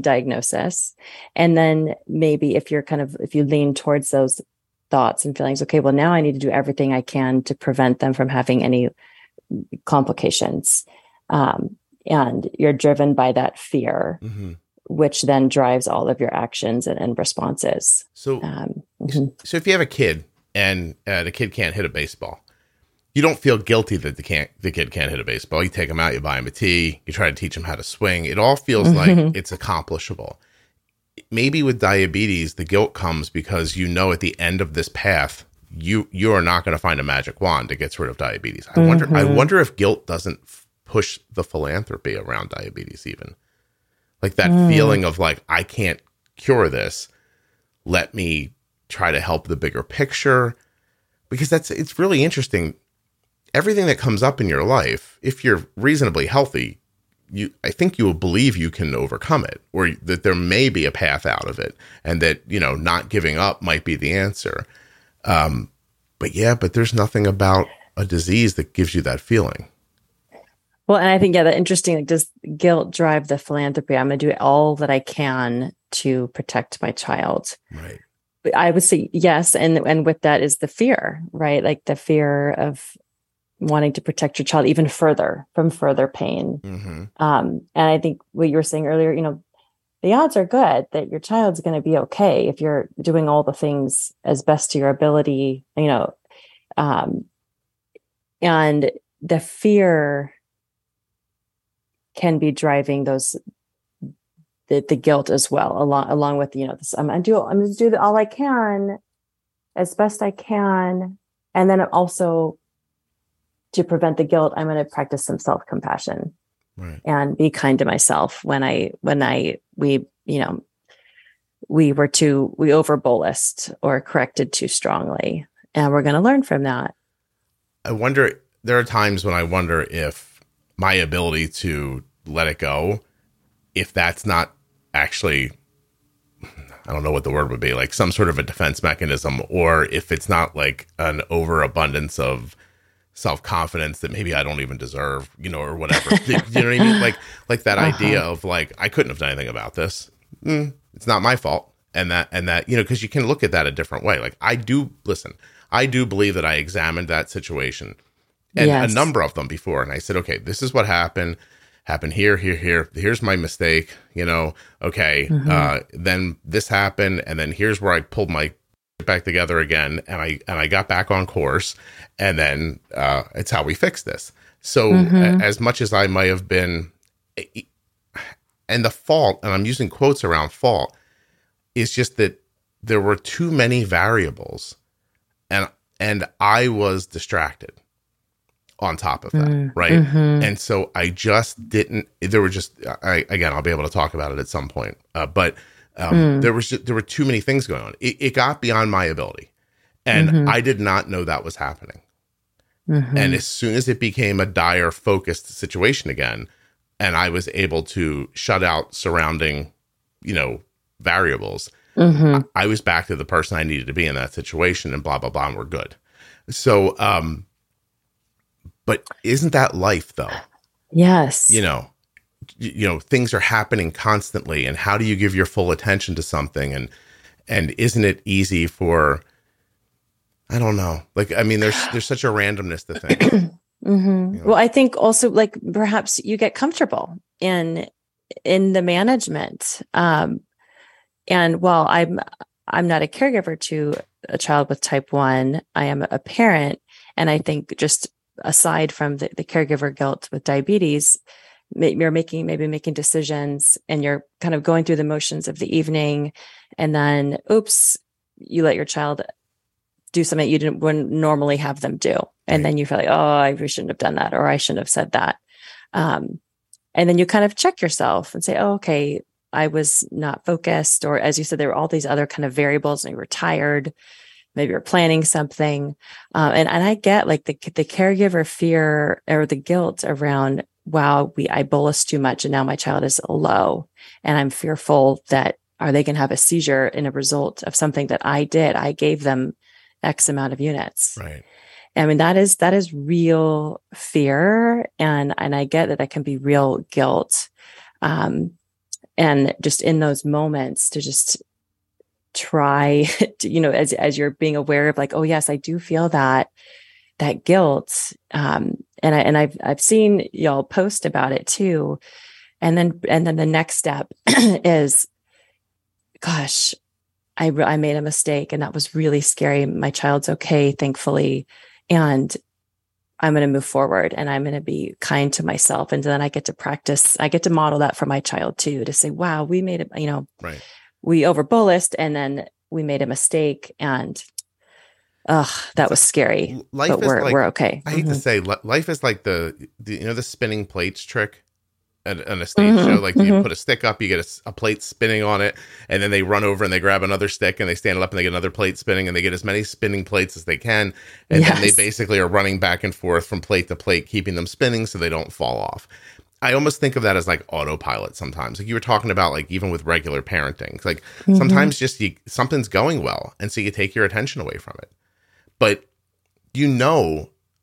diagnosis. And then maybe if you lean towards those thoughts and feelings, okay, well, now I need to do everything I can to prevent them from having any complications. And you're driven by that fear. Mm-hmm. which then drives all of your actions and responses. So, so if you have a kid and the kid can't hit a baseball, you don't feel guilty that the kid can't hit a baseball. You take them out, you buy them a tee, you try to teach them how to swing. It all feels like it's accomplishable. Maybe with diabetes, the guilt comes because you know at the end of this path, you are not going to find a magic wand that gets rid of diabetes. I wonder if guilt doesn't push the philanthropy around diabetes even. Like that feeling of like, I can't cure this. Let me try to help the bigger picture. Because it's really interesting. Everything that comes up in your life, if you're reasonably healthy, I think you will believe you can overcome it, or that there may be a path out of it, and that, you know, not giving up might be the answer. But there's nothing about a disease that gives you that feeling. Well, and I think, that interesting, like, does guilt drive the philanthropy? I'm going to do all that I can to protect my child. Right. I would say yes. And with that is the fear, right? Like the fear of wanting to protect your child even further from further pain. And I think what you were saying earlier, the odds are good that your child's going to be okay if you're doing all the things as best to your ability, and the fear can be driving those, the guilt as well, along with, this, I'm going to do all I can as best I can. And then also to prevent the guilt, I'm going to practice some self-compassion. Right. And be kind to myself when we over bolused or corrected too strongly, and we're going to learn from that. I wonder, there are times when I wonder if my ability to let it go, if that's not actually, I don't know what the word would be, like some sort of a defense mechanism, or if it's not like an overabundance of self-confidence that maybe I don't even deserve, or whatever. You know what I mean? Like that idea of like, I couldn't have done anything about this. It's not my fault. And that, cause you can look at that a different way. Like I do believe that I examined that situation and a number of them before. And I said, okay, this is what happened here. Here's my mistake, okay. Then this happened. And then here's where I pulled my back together again, and I got back on course, and then it's how we fix this. So as much as I might have been, and the fault, and I'm using quotes around fault, is just that there were too many variables, and I was distracted on top of that, right? And so I just didn't. There were just, I'll be able to talk about it at some point, but. There were too many things going on. It got beyond my ability, and I did not know that was happening. And as soon as it became a dire focused situation again, and I was able to shut out surrounding, variables, I was back to the person I needed to be in that situation, and blah, blah, blah, and we're good. So, but isn't that life though? Yes. Things are happening constantly, and how do you give your full attention to something? And isn't it easy for, I don't know. There's such a randomness to things. Well, I think also perhaps you get comfortable in the management. And while I'm not a caregiver to a child with type 1, I am a parent. And I think just aside from the caregiver guilt with diabetes, you're making decisions, and you're kind of going through the motions of the evening, and then, you let your child do something you wouldn't normally have them do. And then you feel like, oh, I shouldn't have done that, or I shouldn't have said that. And then you kind of check yourself and say, oh, okay, I was not focused. Or as you said, there were all these other kind of variables, and you were tired, maybe you're planning something. And I get like the caregiver fear or the guilt around, wow, I bolus too much, and now my child is low, and I'm fearful that are they going to have a seizure in a result of something that I did? I gave them X amount of units. Right. I mean, that is real fear, and I get that can be real guilt, and just in those moments to just try, to, as you're being aware of like, oh yes, I do feel that guilt, and I've seen y'all post about it too. And then the next step is, gosh, I made a mistake, and that was really scary. My child's okay, thankfully, and I'm going to move forward, and I'm going to be kind to myself. And then I get to practice. I get to model that for my child too, to say, wow, we made it, right. We over bolused, and then we made a mistake, and that was scary. But we're okay. I hate to say, life is like the the spinning plates trick on a stage show. Like you put a stick up, you get a plate spinning on it, and then they run over and they grab another stick and they stand it up and they get another plate spinning, and they get as many spinning plates as they can. And then they basically are running back and forth from plate to plate, keeping them spinning so they don't fall off. I almost think of that as like autopilot sometimes. Like you were talking about, like even with regular parenting, like sometimes just something's going well, and so you take your attention away from it. But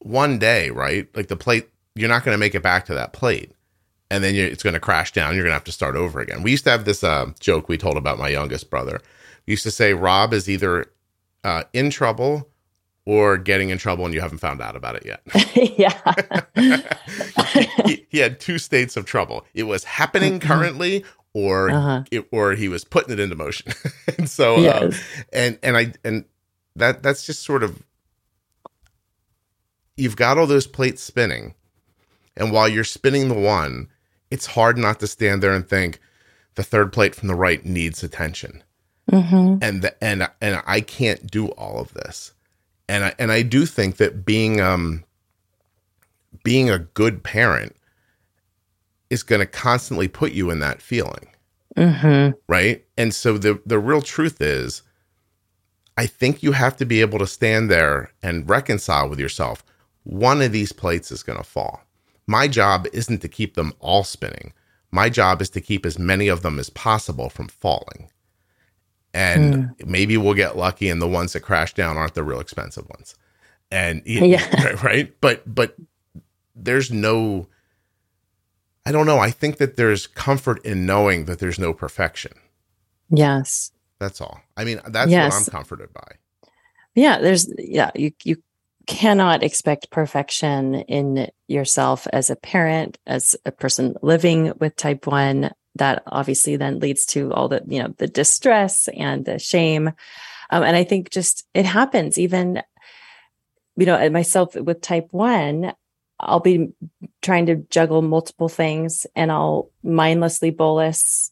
one day, right? Like the plate, you're not going to make it back to that plate, and then it's going to crash down. You're going to have to start over again. We used to have this joke we told about my youngest brother. We used to say Rob is either in trouble or getting in trouble and you haven't found out about it yet. He had two states of trouble. It was happening currently, or or he was putting it into motion. And so that's just sort of, you've got all those plates spinning, and while you're spinning the one, it's hard not to stand there and think the third plate from the right needs attention. And I can't do all of this. And I do think that being a good parent is going to constantly put you in that feeling, right? And so the real truth is, I think you have to be able to stand there and reconcile with yourself. One of these plates is going to fall. My job isn't to keep them all spinning. My job is to keep as many of them as possible from falling. And maybe we'll get lucky, and the ones that crash down aren't the real expensive ones. And right, but there's no, I don't know. I think that there's comfort in knowing that there's no perfection. Yes, that's all. I mean, that's what I'm comforted by. Yeah, you cannot expect perfection in yourself as a parent, as a person living with type 1. That obviously then leads to all the, the distress and the shame. And I think just it happens even, myself with type 1, I'll be trying to juggle multiple things, and I'll mindlessly bolus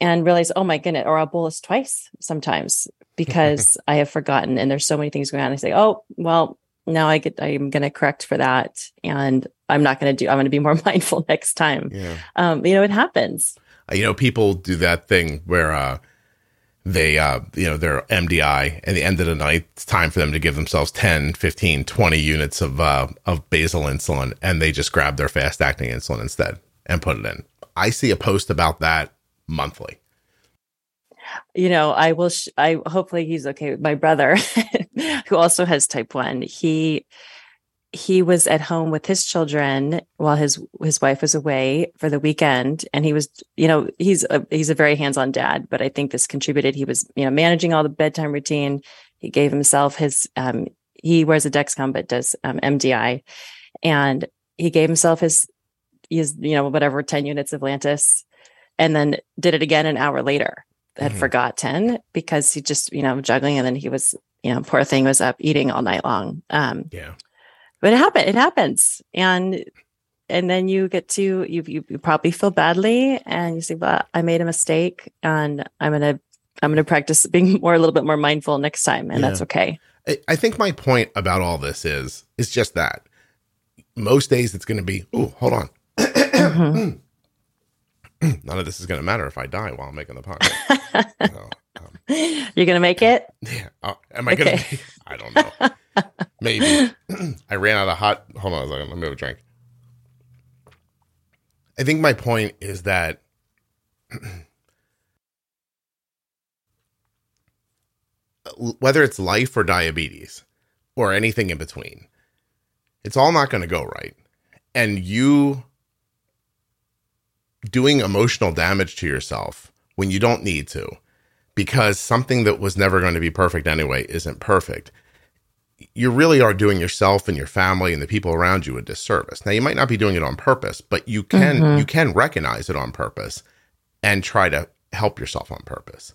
and realize, oh my goodness, or I'll bolus twice sometimes because I have forgotten. And there's so many things going on. I say, oh, well, now I'm going to correct for that. And I'm going to be more mindful next time. Yeah. It happens. People do that thing where they, they're MDI, and at the end of the night, it's time for them to give themselves 10, 15, 20 units of basal insulin. And they just grab their fast acting insulin instead and put it in. I see a post about that monthly. I hopefully he's okay with my brother who also has type 1. He was at home with his children while his wife was away for the weekend. And he was, he's a very hands-on dad, but I think this contributed. He was, managing all the bedtime routine. He gave himself his, he wears a Dexcom, but does MDI. And he gave himself his 10 units of Lantus, and then did it again an hour later. Had forgot 10 because he just, juggling. And then he was, poor thing was up eating all night long. But it happens. And then you get to, you probably feel badly, and you say, well, I made a mistake, and I'm going to practice being a little bit more mindful next time. And that's okay. I think my point about all this is just that most days it's going to be, oh, hold on. None of this is going to matter if I die while I'm making the podcast. You're going to make it? Yeah. Am I going to? I don't know. Maybe. I ran out of hot. Hold on a second. Let me have a drink. I think my point is that whether it's life or diabetes or anything in between, it's all not going to go right. And you doing emotional damage to yourself when you don't need to, because something that was never going to be perfect anyway isn't perfect. you really are doing yourself and your family and the people around you a disservice. Now, you might not be doing it on purpose, but you can recognize it on purpose and try to help yourself on purpose.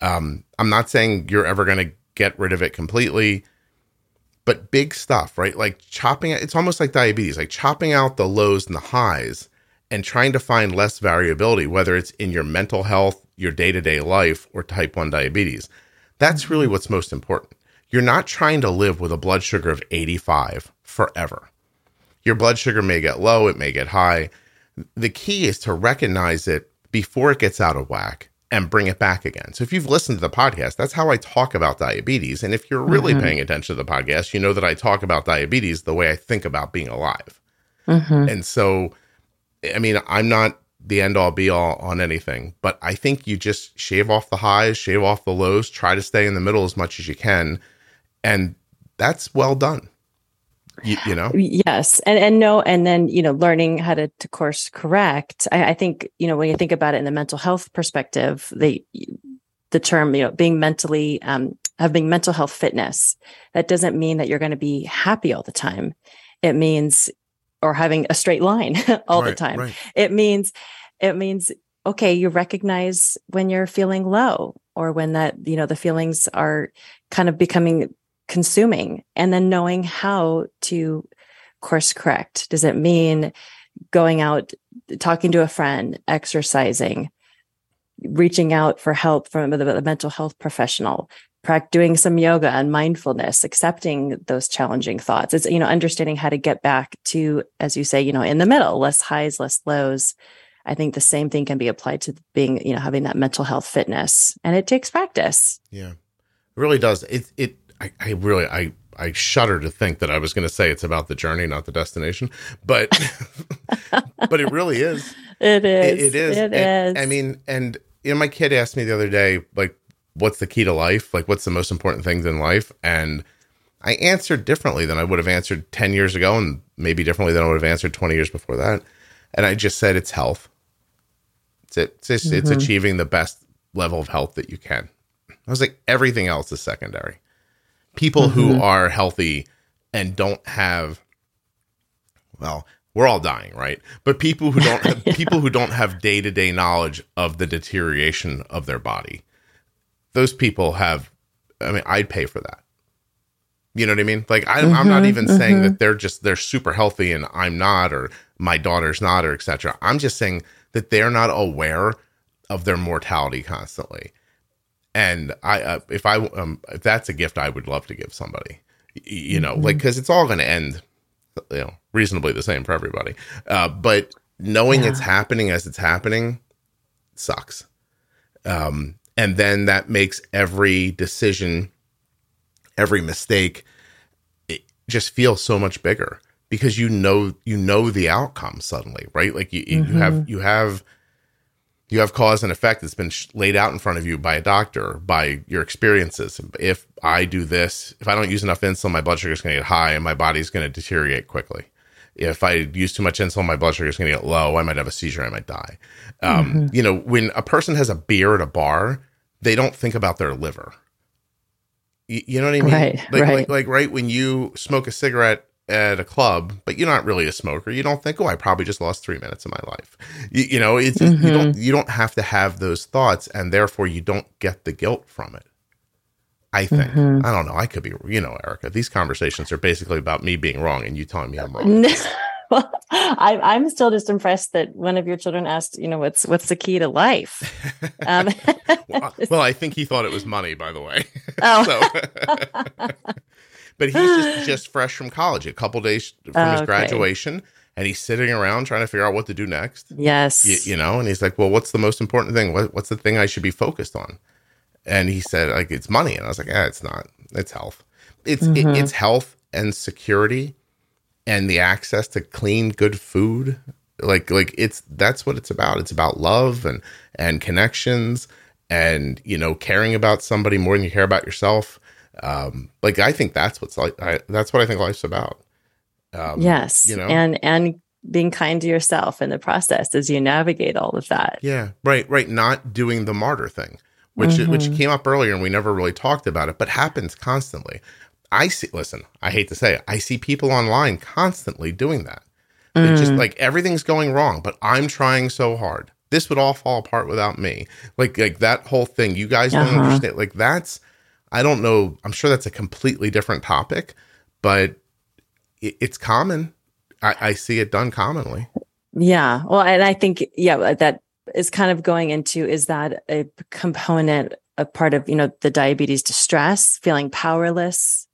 I'm not saying you're ever going to get rid of it completely, but big stuff, right? Like chopping, it's almost like diabetes, like chopping out the lows and the highs and trying to find less variability, whether it's in your mental health, your day-to-day life, or type 1 diabetes. That's really what's most important. You're not trying to live with a blood sugar of 85 forever. Your blood sugar may get low, it may get high. The key is to recognize it before it gets out of whack and bring it back again. So if you've listened to the podcast, that's how I talk about diabetes. And if you're really paying attention to the podcast, you know that I talk about diabetes the way I think about being alive. And so, I mean, I'm not the end all be all on anything, but I think you just shave off the highs, shave off the lows, try to stay in the middle as much as you can. And that's well done, you know? Yes. And no, and then, you know, learning how to course correct. I think, you know, when you think about it in the mental health perspective, the term, you know, being mentally, having mental health fitness, that doesn't mean that you're going to be happy all the time. It means, or having a straight line all the time. Right. It means, okay, you recognize when you're feeling low or when that, you know, the feelings are kind of becoming consuming, and then knowing how to course correct. Does it mean going out, talking to a friend, exercising, reaching out for help from the mental health professional, doing some yoga and mindfulness, accepting those challenging thoughts? It's, you know, understanding how to get back to, as you say, you know, in the middle, less highs, less lows. I think the same thing can be applied to being, you know, having that mental health fitness, and it takes practice. Yeah, it really does. I shudder to think that I was going to say it's about the journey, not the destination, but, but it really is. It is. I mean, and you know, my kid asked me the other day, like, what's the key to life? Like, what's the most important things in life? And I answered differently than I would have answered 10 years ago, and maybe differently than I would have answered 20 years before that. And I just said, it's health. It's achieving the best level of health that you can. I was like, everything else is secondary. People who are healthy and don't have, well, we're all dying, right? But people who don't have, people who don't have day-to-day knowledge of the deterioration of their body, those people have, I mean, I'd pay for that. You know what I mean? Like, I'm not even saying that they're super healthy and I'm not, or my daughter's not, or et cetera. I'm just saying that they're not aware of their mortality constantly. And if that's a gift I would love to give somebody, you know, like, cause it's all going to end, you know, reasonably the same for everybody. But knowing it's happening as it's happening sucks. And then that makes every decision, every mistake, it just feels so much bigger because you know the outcome suddenly, right? Like you have cause and effect that's been laid out in front of you by a doctor, by your experiences. If I do this, if I don't use enough insulin, my blood sugar is going to get high and my body's going to deteriorate quickly. If I use too much insulin, my blood sugar is going to get low. I might have a seizure. I might die. You know, when a person has a beer at a bar, they don't think about their liver. You know what I mean? Right, like when you smoke a cigarette at a club, but you're not really a smoker, you don't think, oh, I probably just lost 3 minutes of my life. You know, it's you don't have to have those thoughts, and therefore you don't get the guilt from it. I think. I don't know. I could be, you know, Erica, these conversations are basically about me being wrong and you telling me I'm wrong. Well, I'm still just impressed that one of your children asked, you know, what's the key to life? Well, I think he thought it was money, by the way. But he's just fresh from college, a couple days from his graduation, and he's sitting around trying to figure out what to do next. Yes. You know, and he's like, well, what's the most important thing? What's the thing I should be focused on? And he said, like, it's money. And I was like, it's not. It's health. It's health and security and the access to clean, good food. Like that's what it's about. It's about love and connections and, you know, caring about somebody more than you care about yourself. Like, I think that's what's like. That's what I think life's about. Yes. You know? And being kind to yourself in the process as you navigate all of that. Yeah. Right. Not doing the martyr thing, which came up earlier and we never really talked about it, but happens constantly. I hate to say it, I see people online constantly doing that. It's just like everything's going wrong, but I'm trying so hard. This would all fall apart without me. Like that whole thing. You guys don't understand. Like that's, I don't know. I'm sure that's a completely different topic, but it's common. I see it done commonly. Yeah. Well, and I think, that is kind of going into, is that a component, a part of, the diabetes distress, feeling powerless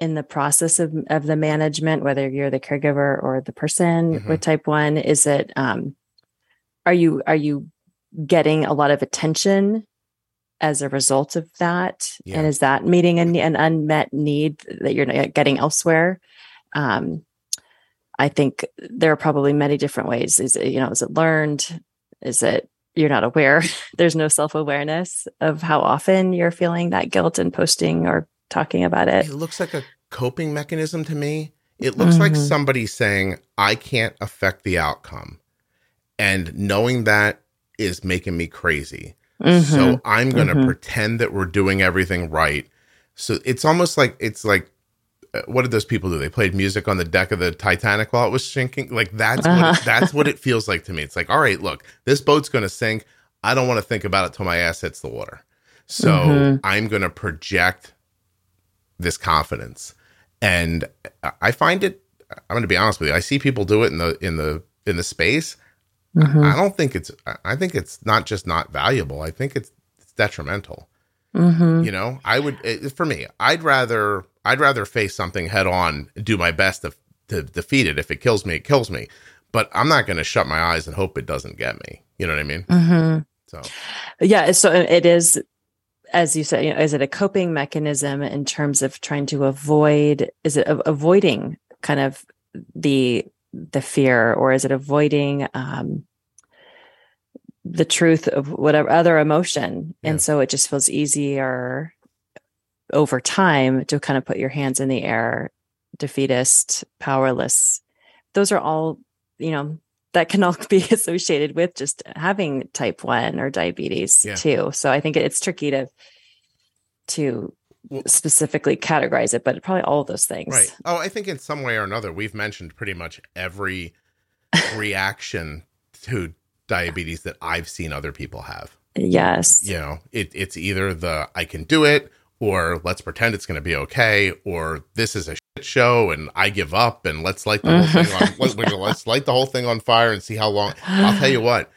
in the process of the management, whether you're the caregiver or the person with type one? Is it, are you getting a lot of attention as a result of that? Yeah. And is that meeting an unmet need that you're not getting elsewhere? I think there are probably many different ways. Is it, is it learned? Is it, you're not aware? There's no self-awareness of how often you're feeling that guilt and posting or talking about it. It looks like a coping mechanism to me. It looks like somebody saying, I can't affect the outcome. And knowing that is making me crazy. So I'm going to pretend that we're doing everything right. So it's almost like, what did those people do? They played music on the deck of the Titanic while it was sinking. Like that's that's what it feels like to me. It's like, all right, look, this boat's going to sink. I don't want to think about it till my ass hits the water. So I'm going to project this confidence. And I find it, I'm going to be honest with you. I see people do it in the space. I don't think I think it's not just not valuable. I think it's detrimental. For me, I'd rather face something head on, do my best to defeat it. If it kills me, it kills me, but I'm not going to shut my eyes and hope it doesn't get me. You know what I mean? So, yeah. So it is, as you said, is it a coping mechanism in terms of trying to avoid, is it avoiding kind of the fear, or is it avoiding the truth of whatever other emotion? Yeah. And so it just feels easier over time to kind of put your hands in the air, defeatist, powerless. Those are all, that can all be associated with just having type 1 or diabetes too. So I think it's tricky to specifically categorize it, but probably all of those things. Right. Oh, I think in some way or another, we've mentioned pretty much every reaction to diabetes that I've seen other people have. Yes. It's either the I can do it, or let's pretend it's going to be okay, or this is a shit show and I give up and let's light the whole thing on let's light the whole thing on fire and see how long. I'll tell you what,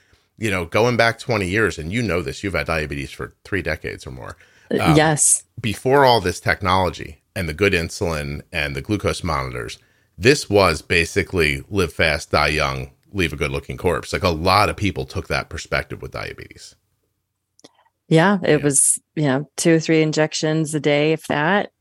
going back 20 years, and this, you've had diabetes for 3 decades or more. Yes. Before all this technology and the good insulin and the glucose monitors, this was basically live fast, die young, leave a good looking corpse. Like a lot of people took that perspective with diabetes. Yeah, it was, 2 or 3 injections a day, if that.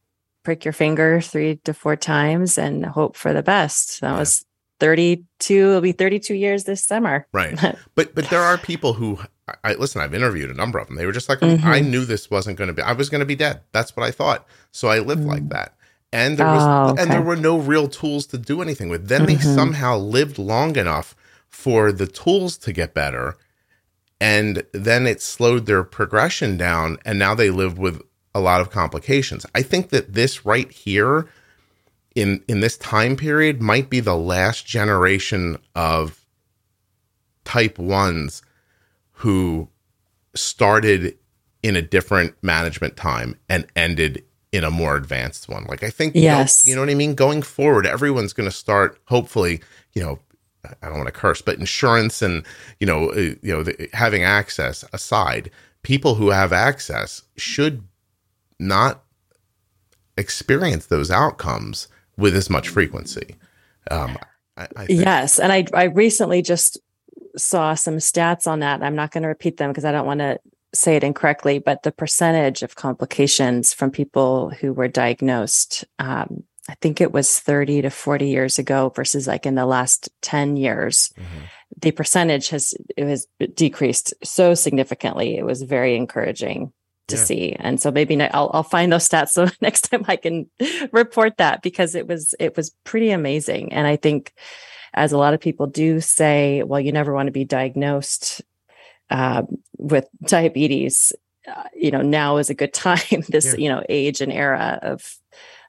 Prick your finger 3 to 4 times and hope for the best. That was 32. It'll be 32 years this summer. Right. But there are people who, I've interviewed a number of them. They were just like, I knew this wasn't going to be, I was going to be dead. That's what I thought. So I lived like that. And there there were no real tools to do anything with. Then they somehow lived long enough for the tools to get better. And then it slowed their progression down, and now they live with a lot of complications. I think that this right here in this time period might be the last generation of type 1s who started in a different management time and ended in a more advanced one. Like I think, you know what I mean? Going forward, everyone's going to start, hopefully, I don't want to curse, but insurance and, having access aside, people who have access should not experience those outcomes with as much frequency. I think. Yes. And I recently just saw some stats on that. I'm not going to repeat them because I don't want to say it incorrectly, but the percentage of complications from people who were diagnosed, I think it was 30 to 40 years ago versus like in the last 10 years, the percentage has decreased so significantly. It was very encouraging to see. And so maybe I'll find those stats. So next time I can report that, because it was pretty amazing. And I think, as a lot of people do say, well, you never want to be diagnosed with diabetes. Now is a good time, this age and era of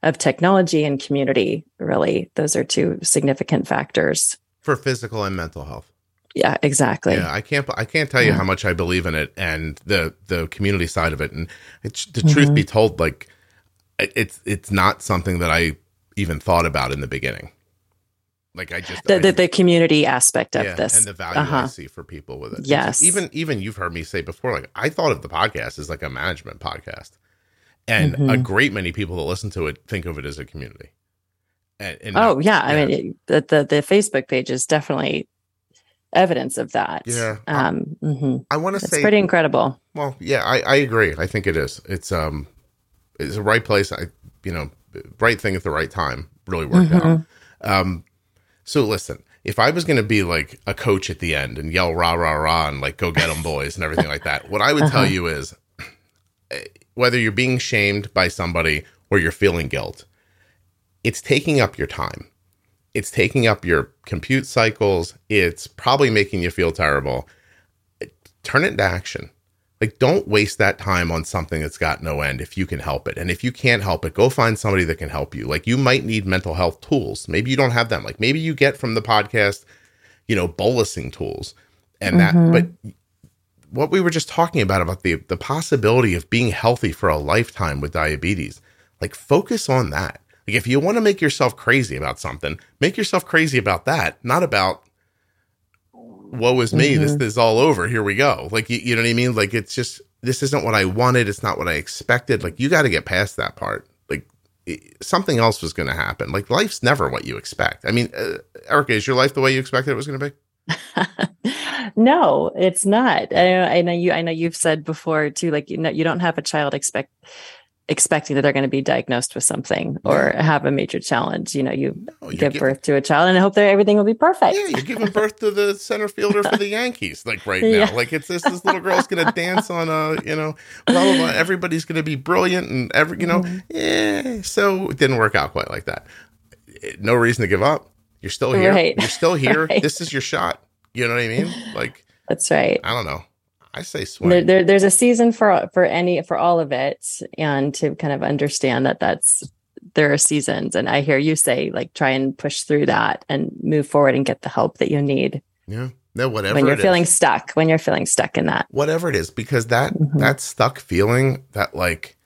of technology and community, really. Those are two significant factors. For physical and mental health. Yeah, exactly. Yeah, I can't tell you how much I believe in it and the community side of it. And it's, the truth be told, like it's not something that I even thought about in the beginning. Like I just the community aspect of this and the value I see for people with it. Yes, even you've heard me say before. Like I thought of the podcast as like a management podcast, and a great many people that listen to it think of it as a community. And I mean the Facebook page is definitely evidence of that. Yeah, I want to say it's pretty incredible. Well, yeah, I agree. I think it is. It's the right place. Right thing at the right time really worked out. So listen, if I was going to be like a coach at the end and yell rah, rah, rah, and like, go get them boys and everything like that, what I would tell you is whether you're being shamed by somebody or you're feeling guilt, it's taking up your time. It's taking up your compute cycles. It's probably making you feel terrible. Turn it into action. Like, don't waste that time on something that's got no end if you can help it. And if you can't help it, go find somebody that can help you. Like, you might need mental health tools. Maybe you don't have them. Like, maybe you get from the podcast, bolusing tools and that. But what we were just talking about the possibility of being healthy for a lifetime with diabetes, like, focus on that. Like, if you want to make yourself crazy about something, make yourself crazy about that, not about woe is me, this is all over, here we go. Like, you know what I mean? Like, it's just, this isn't what I wanted. It's not what I expected. Like, you got to get past that part. Like, something else was going to happen. Like, life's never what you expect. I mean, Erica, is your life the way you expected it was going to be? No, it's not. I know you've said before too, like, you don't have a child expecting that they're going to be diagnosed with something or have a major challenge. You give birth to a child and hope that everything will be perfect. Yeah, you're giving birth to the center fielder for the Yankees, like right now. Like, it's this little girl's going to dance on blah, blah, blah. Everybody's going to be brilliant and so it didn't work out quite like that. No reason to give up. You're still here. Right. You're still here. Right. This is your shot. You know what I mean? Like, that's right. I don't know. I say swim. There's a season for all of it, and to kind of understand that there are seasons. And I hear you say, like, try and push through that and move forward and get the help that you need. Yeah, no, whatever. When you're feeling stuck in that, whatever it is, because that stuck feeling, that, like,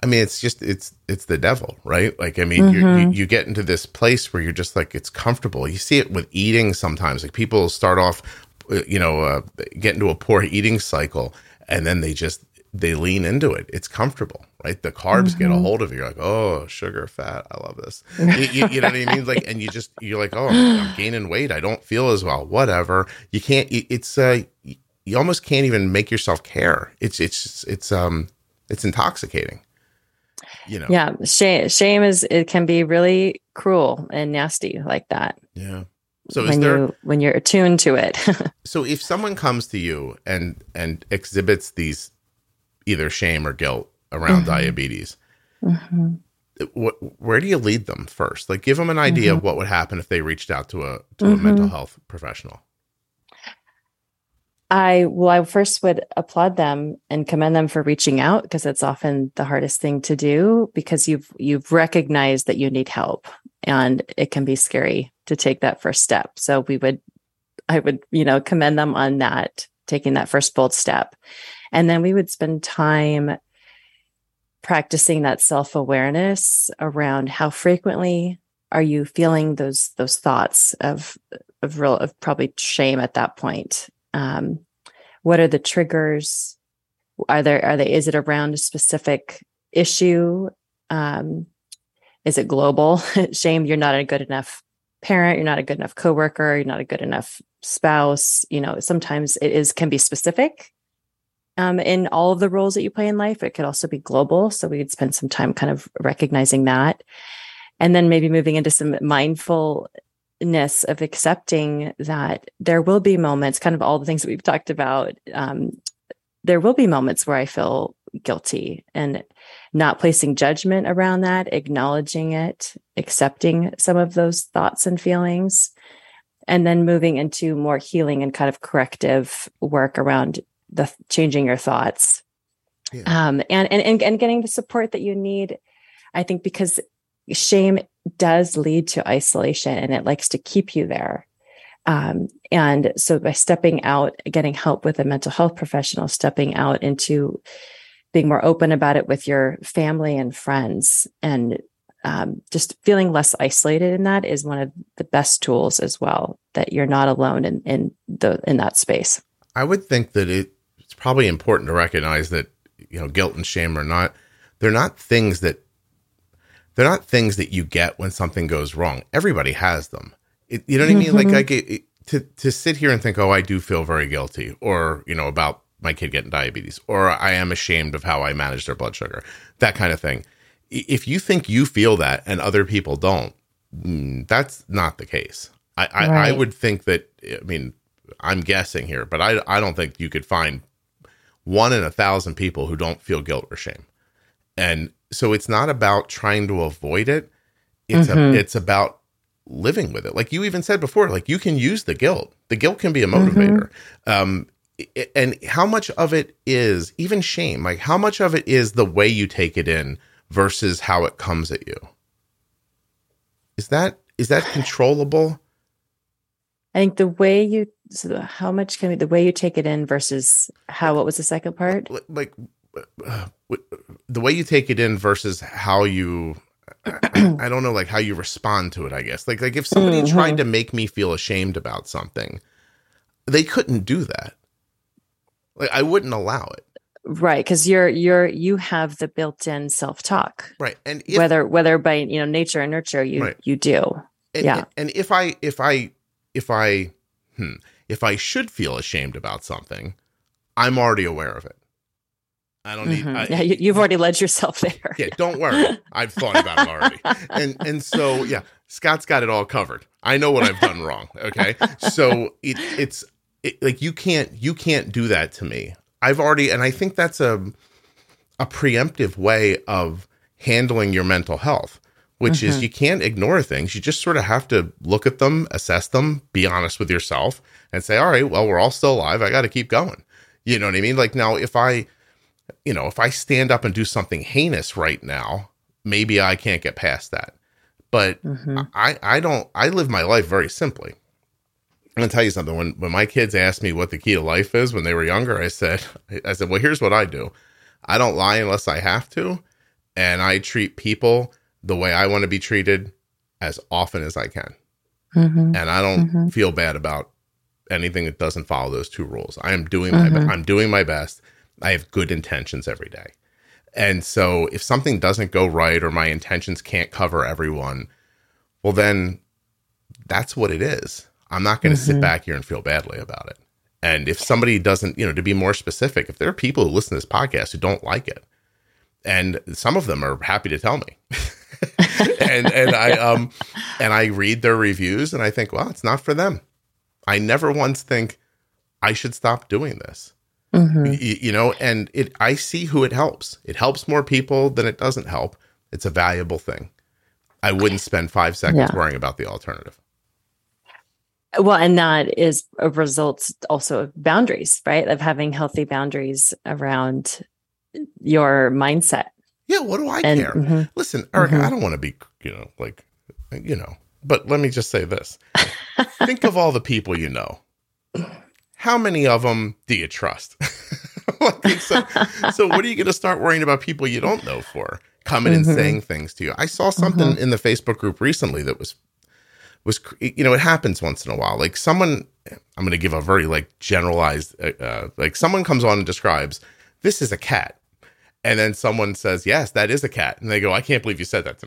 I mean, it's just it's the devil, right? Like, I mean, you get into this place where you're just like, it's comfortable. You see it with eating sometimes. Like, people start off, get into a poor eating cycle, and then they lean into it. It's comfortable, right? The carbs get a hold of you. You're like, oh, sugar, fat, I love this. You know what I mean? Like, and you're like, oh, I'm gaining weight. I don't feel as well. Whatever. You can't. It's you almost can't even make yourself care. It's intoxicating. Yeah, shame it can be really cruel and nasty like that. Yeah. So when you're attuned to it. So if someone comes to you and exhibits these either shame or guilt around diabetes, where do you lead them first? Like, give them an idea of what would happen if they reached out to a mental health professional. I first would applaud them and commend them for reaching out, because that's often the hardest thing to do, because you've recognized that you need help, and it can be scary to take that first step. So I would commend them on that, taking that first bold step. And then we would spend time practicing that self-awareness around how frequently are you feeling those thoughts of probably shame at that point. What are the triggers? Is it around a specific issue? Is it global? Shame, you're not a good enough parent, you're not a good enough coworker, you're not a good enough spouse. Sometimes it can be specific in all of the roles that you play in life. It could also be global. So we could spend some time kind of recognizing that. And then maybe moving into some mindfulness of accepting that there will be moments, kind of all the things that we've talked about. There will be moments where I feel guilty, and not placing judgment around that, acknowledging it, accepting some of those thoughts and feelings, and then moving into more healing and kind of corrective work around the changing your thoughts, and getting the support that you need. I think because shame does lead to isolation and it likes to keep you there. And so by stepping out, getting help with a mental health professional, stepping out into being more open about it with your family and friends, and just feeling less isolated in that is one of the best tools as well, that you're not alone in that space. I would think that it's probably important to recognize that, guilt and shame are not, they're not things that you get when something goes wrong. Everybody has them. You know what I mean? Mm-hmm. Like to sit here and think, oh, I do feel very guilty, or, about my kid getting diabetes, or I am ashamed of how I manage their blood sugar, that kind of thing. If you think you feel that and other people don't, that's not the case. I would think that, I'm guessing here, but I don't think you could find 1 in 1,000 people who don't feel guilt or shame. And so it's not about trying to avoid it. It's about living with it. Like you even said before, like you can use the guilt. The guilt can be a motivator. Mm-hmm. And how much of it is even shame? Like how much of it is the way you take it in versus how it comes at you? Is that controllable? I think the way you, so how much can be the way you take it in versus how, what was the second part? Like the way you take it in versus how you, I don't know, like how you respond to it, I guess. Like if somebody tried to make me feel ashamed about something, they couldn't do that. Like I wouldn't allow it. Right. Cause you have the built-in self-talk. Right. And if, whether by, nature and nurture, you do. And, yeah. And if I should feel ashamed about something, I'm already aware of it. I don't need. You've already led yourself there. Yeah, don't worry. I've thought about it already, and so yeah, Scott's got it all covered. I know what I've done wrong. Okay, so it's like you can't do that to me. I've already, and I think that's a preemptive way of handling your mental health, which is you can't ignore things. You just sort of have to look at them, assess them, be honest with yourself, and say, all right, well, we're all still alive. I got to keep going. You know what I mean? Like now, if I stand up and do something heinous right now, maybe I can't get past that. But I live my life very simply. I'm going to tell you something. When my kids asked me what the key to life is when they were younger, I said, well, here's what I do. I don't lie unless I have to. And I treat people the way I want to be treated as often as I can. Mm-hmm. And I don't feel bad about anything that doesn't follow those two rules. I am doing my best. I have good intentions every day. And so if something doesn't go right or my intentions can't cover everyone, well, then that's what it is. I'm not going to sit back here and feel badly about it. And if somebody doesn't, to be more specific, if there are people who listen to this podcast who don't like it, and some of them are happy to tell me, and I read their reviews and I think, well, it's not for them. I never once think I should stop doing this. I see who it helps. It helps more people than it doesn't help. It's a valuable thing. I wouldn't spend 5 seconds worrying about the alternative. Well, and that is a result also of boundaries, right? Of having healthy boundaries around your mindset. Yeah. What do I care? Listen, Erica, I don't want to be, but let me just say this. Think of all the people, how many of them do you trust? So what are you going to start worrying about people you don't know for coming and saying things to you? I saw something in the Facebook group recently that was, it happens once in a while. Like someone, I'm going to give a very generalized, like someone comes on and describes, this is a cat. And then someone says, yes, that is a cat. And they go, I can't believe you said that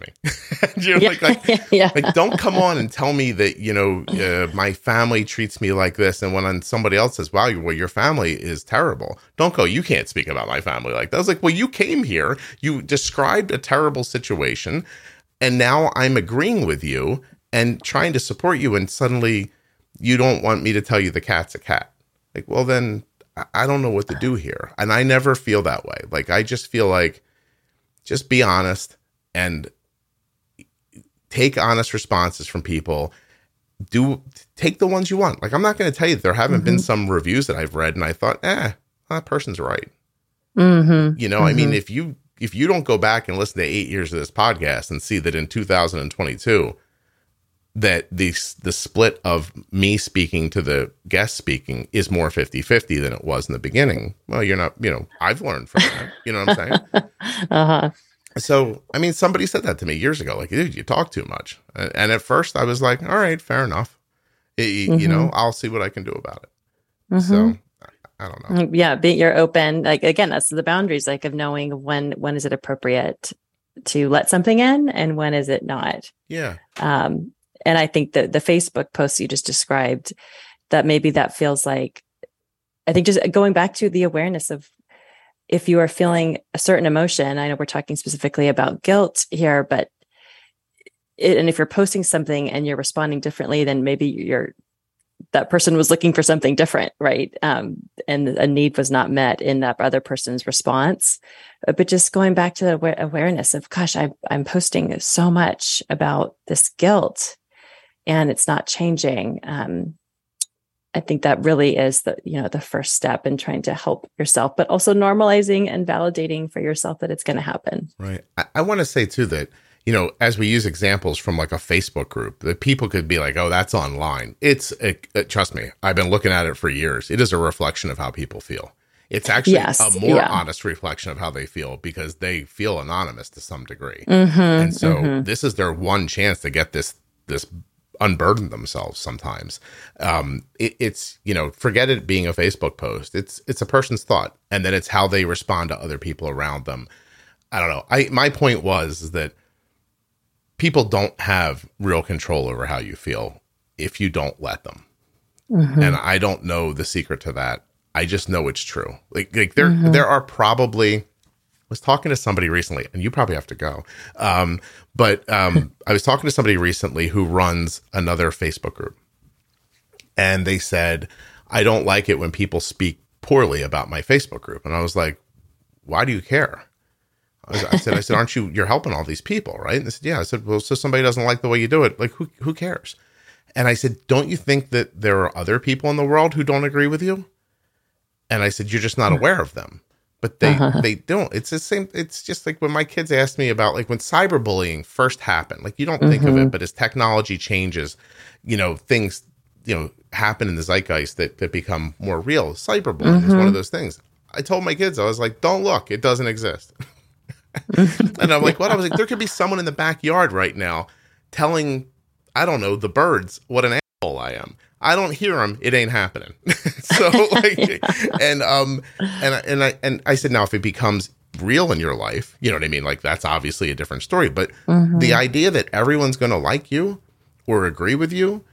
to me. Don't come on and tell me that, my family treats me like this. And when somebody else says, wow, your family is terrible. Don't go, you can't speak about my family like that. I was like, well, you came here, you described a terrible situation, and now I'm agreeing with you and trying to support you. And suddenly you don't want me to tell you the cat's a cat. Like, well, then I don't know what to do here. And I never feel that way. Like, I just feel like, just be honest and take honest responses from people. Take the ones you want. Like, I'm not going to tell you that there haven't been some reviews that I've read and I thought, that person's right. If you, if you don't go back and listen to 8 years of this podcast and see that in 2022, that the split of me speaking to the guest speaking is more 50-50 than it was in the beginning. Well, you're not, you know, I've learned from that. You know what I'm saying? Uh-huh. So, I mean, somebody said that to me years ago, like, dude, you talk too much. And at first I was like, all right, fair enough. Mm-hmm. You know, I'll see what I can do about it. Mm-hmm. So I don't know. Yeah. But you're open. Like, again, that's the boundaries, like of knowing when is it appropriate to let something in and when is it not? Yeah. And I think that the Facebook post you just described, that maybe that feels like, I think just going back to the awareness of if you are feeling a certain emotion, I know we're talking specifically about guilt here, but and if you're posting something and you're responding differently, then maybe that person was looking for something different, right? And a need was not met in that other person's response. But just going back to the awareness of, gosh, I'm posting so much about this guilt, and it's not changing. I think that really is the first step in trying to help yourself, but also normalizing and validating for yourself that it's going to happen. Right. I want to say too that, you know, as we use examples from like a Facebook group, that people could be like, oh, that's online. Trust me, I've been looking at it for years. It is a reflection of how people feel. It's actually a more honest reflection of how they feel, because they feel anonymous to some degree. Mm-hmm, and so this is their one chance to get this unburden themselves sometimes. It's, you know, forget it being a Facebook post. It's a person's thought, and then it's how they respond to other people around them. I don't know. My point was that people don't have real control over how you feel if you don't let them. Mm-hmm. And I don't know the secret to that. I just know it's true. Like there are probably, I was talking to somebody recently, and you probably have to go. I was talking to somebody recently who runs another Facebook group, and they said, I don't like it when people speak poorly about my Facebook group. And I was like, why do you care? I said, aren't you're helping all these people, right? And they said, yeah. I said, well, so somebody doesn't like the way you do it. Like, who cares? And I said, don't you think that there are other people in the world who don't agree with you? And I said, you're just not aware of them, but they don't. It's the same. It's just like when my kids asked me about, like, when cyberbullying first happened, like, you don't think of it, but as technology changes, you know, things, you know, happen in the zeitgeist that become more real. Cyberbullying is one of those things. I told my kids, I was like, don't look, it doesn't exist. And I'm like, what? I was like, there could be someone in the backyard right now telling, I don't know, the birds what an asshole I am. I don't hear them. It ain't happening. So, like, and I said, now if it becomes real in your life, you know what I mean? Like, that's obviously a different story. But the idea that everyone's going to like you or agree with you,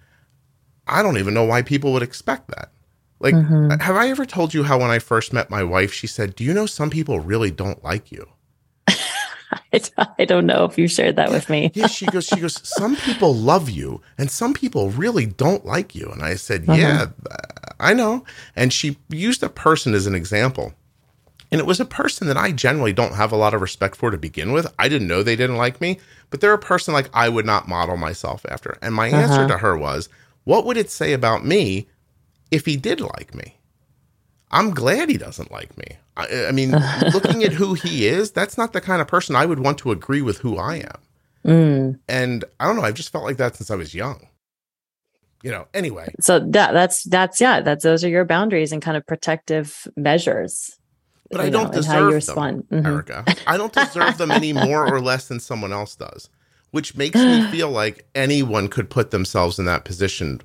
I don't even know why people would expect that. Like, have I ever told you how when I first met my wife, she said, do you know some people really don't like you? I don't know if you shared that with me. Yeah, she goes, some people love you and some people really don't like you. And I said, yeah, I know. And she used a person as an example. And it was a person that I generally don't have a lot of respect for to begin with. I didn't know they didn't like me, but they're a person like I would not model myself after. And my answer to her was, what would it say about me if he did like me? I'm glad he doesn't like me. I mean, looking at who he is, that's not the kind of person I would want to agree with who I am. And I don't know. I've just felt like that since I was young, you know, anyway. So that's those are your boundaries and kind of protective measures. But I don't deserve them, Erica. I don't deserve them any more or less than someone else does, which makes me feel like anyone could put themselves in that position.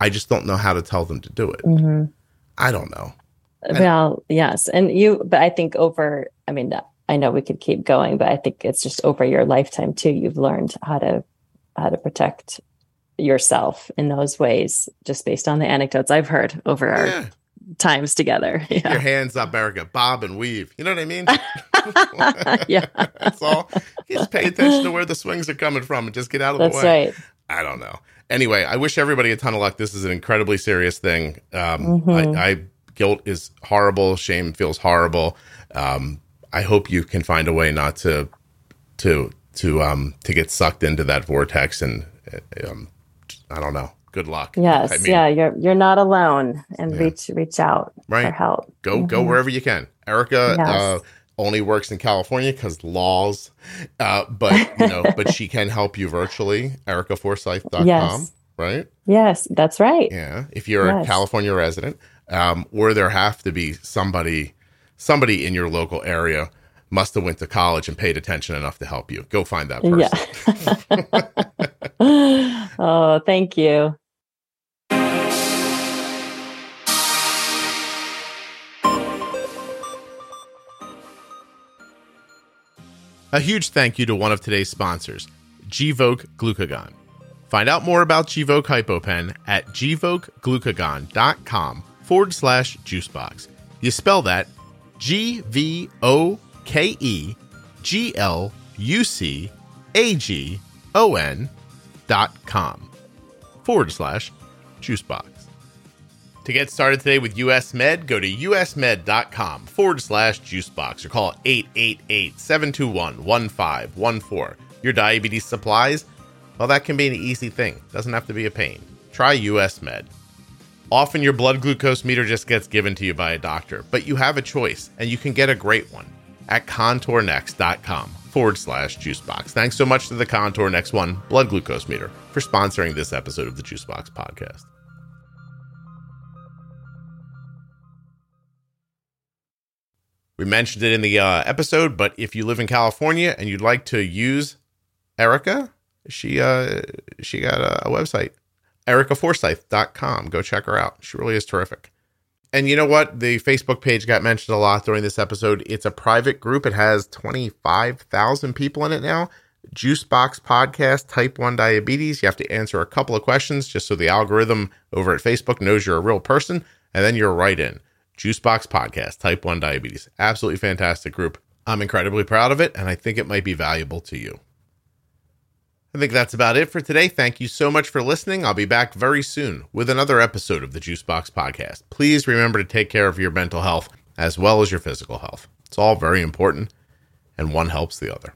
I just don't know how to tell them to do it. I don't know. Well, yes. But I think I know we could keep going, but I think it's just over your lifetime too. You've learned how to protect yourself in those ways, just based on the anecdotes I've heard over our times together. Yeah. Keep your hands up, Erica, bob and weave. You know what I mean? Yeah. That's all. Just pay attention to where the swings are coming from and just get out of the way. That's right. I don't know. Anyway, I wish everybody a ton of luck. This is an incredibly serious thing. Guilt is horrible. Shame feels horrible. I hope you can find a way not to get sucked into that vortex. And I don't know. Good luck. Yes. I mean, you're not alone. And reach out for help. Go wherever you can. Erica. only works in California because laws, but she can help you virtually. EricaForsythe.com, yes. Right? Yes, that's right. Yeah, if you're a California resident, or there have to be somebody in your local area must have went to college and paid attention enough to help you. Go find that person. Yeah. Oh, thank you. A huge thank you to one of today's sponsors, Gvoke Glucagon. Find out more about Gvoke HypoPen at gvokeglucagon.com/juicebox. You spell that GVOKEGLUCAGON.com/juicebox. To get started today with U.S. Med, go to usmed.com/juicebox or call 888-721-1514. Your diabetes supplies, well, that can be an easy thing. Doesn't have to be a pain. Try U.S. Med. Often your blood glucose meter just gets given to you by a doctor, but you have a choice, and you can get a great one at contournext.com/juicebox. Thanks so much to the Contour Next One blood glucose meter for sponsoring this episode of the Juicebox Podcast. We mentioned it in the episode, but if you live in California and you'd like to use Erica, she got a website. EricaForsythe.com. Go check her out. She really is terrific. And you know what? The Facebook page got mentioned a lot during this episode. It's a private group. It has 25,000 people in it now. Juicebox Podcast, Type 1 Diabetes. You have to answer a couple of questions just so the algorithm over at Facebook knows you're a real person, and then you're right in. Juicebox Podcast, Type 1 Diabetes. Absolutely fantastic group. I'm incredibly proud of it, and I think it might be valuable to you. I think that's about it for today. Thank you so much for listening. I'll be back very soon with another episode of the Juicebox Podcast. Please remember to take care of your mental health as well as your physical health. It's all very important, and one helps the other.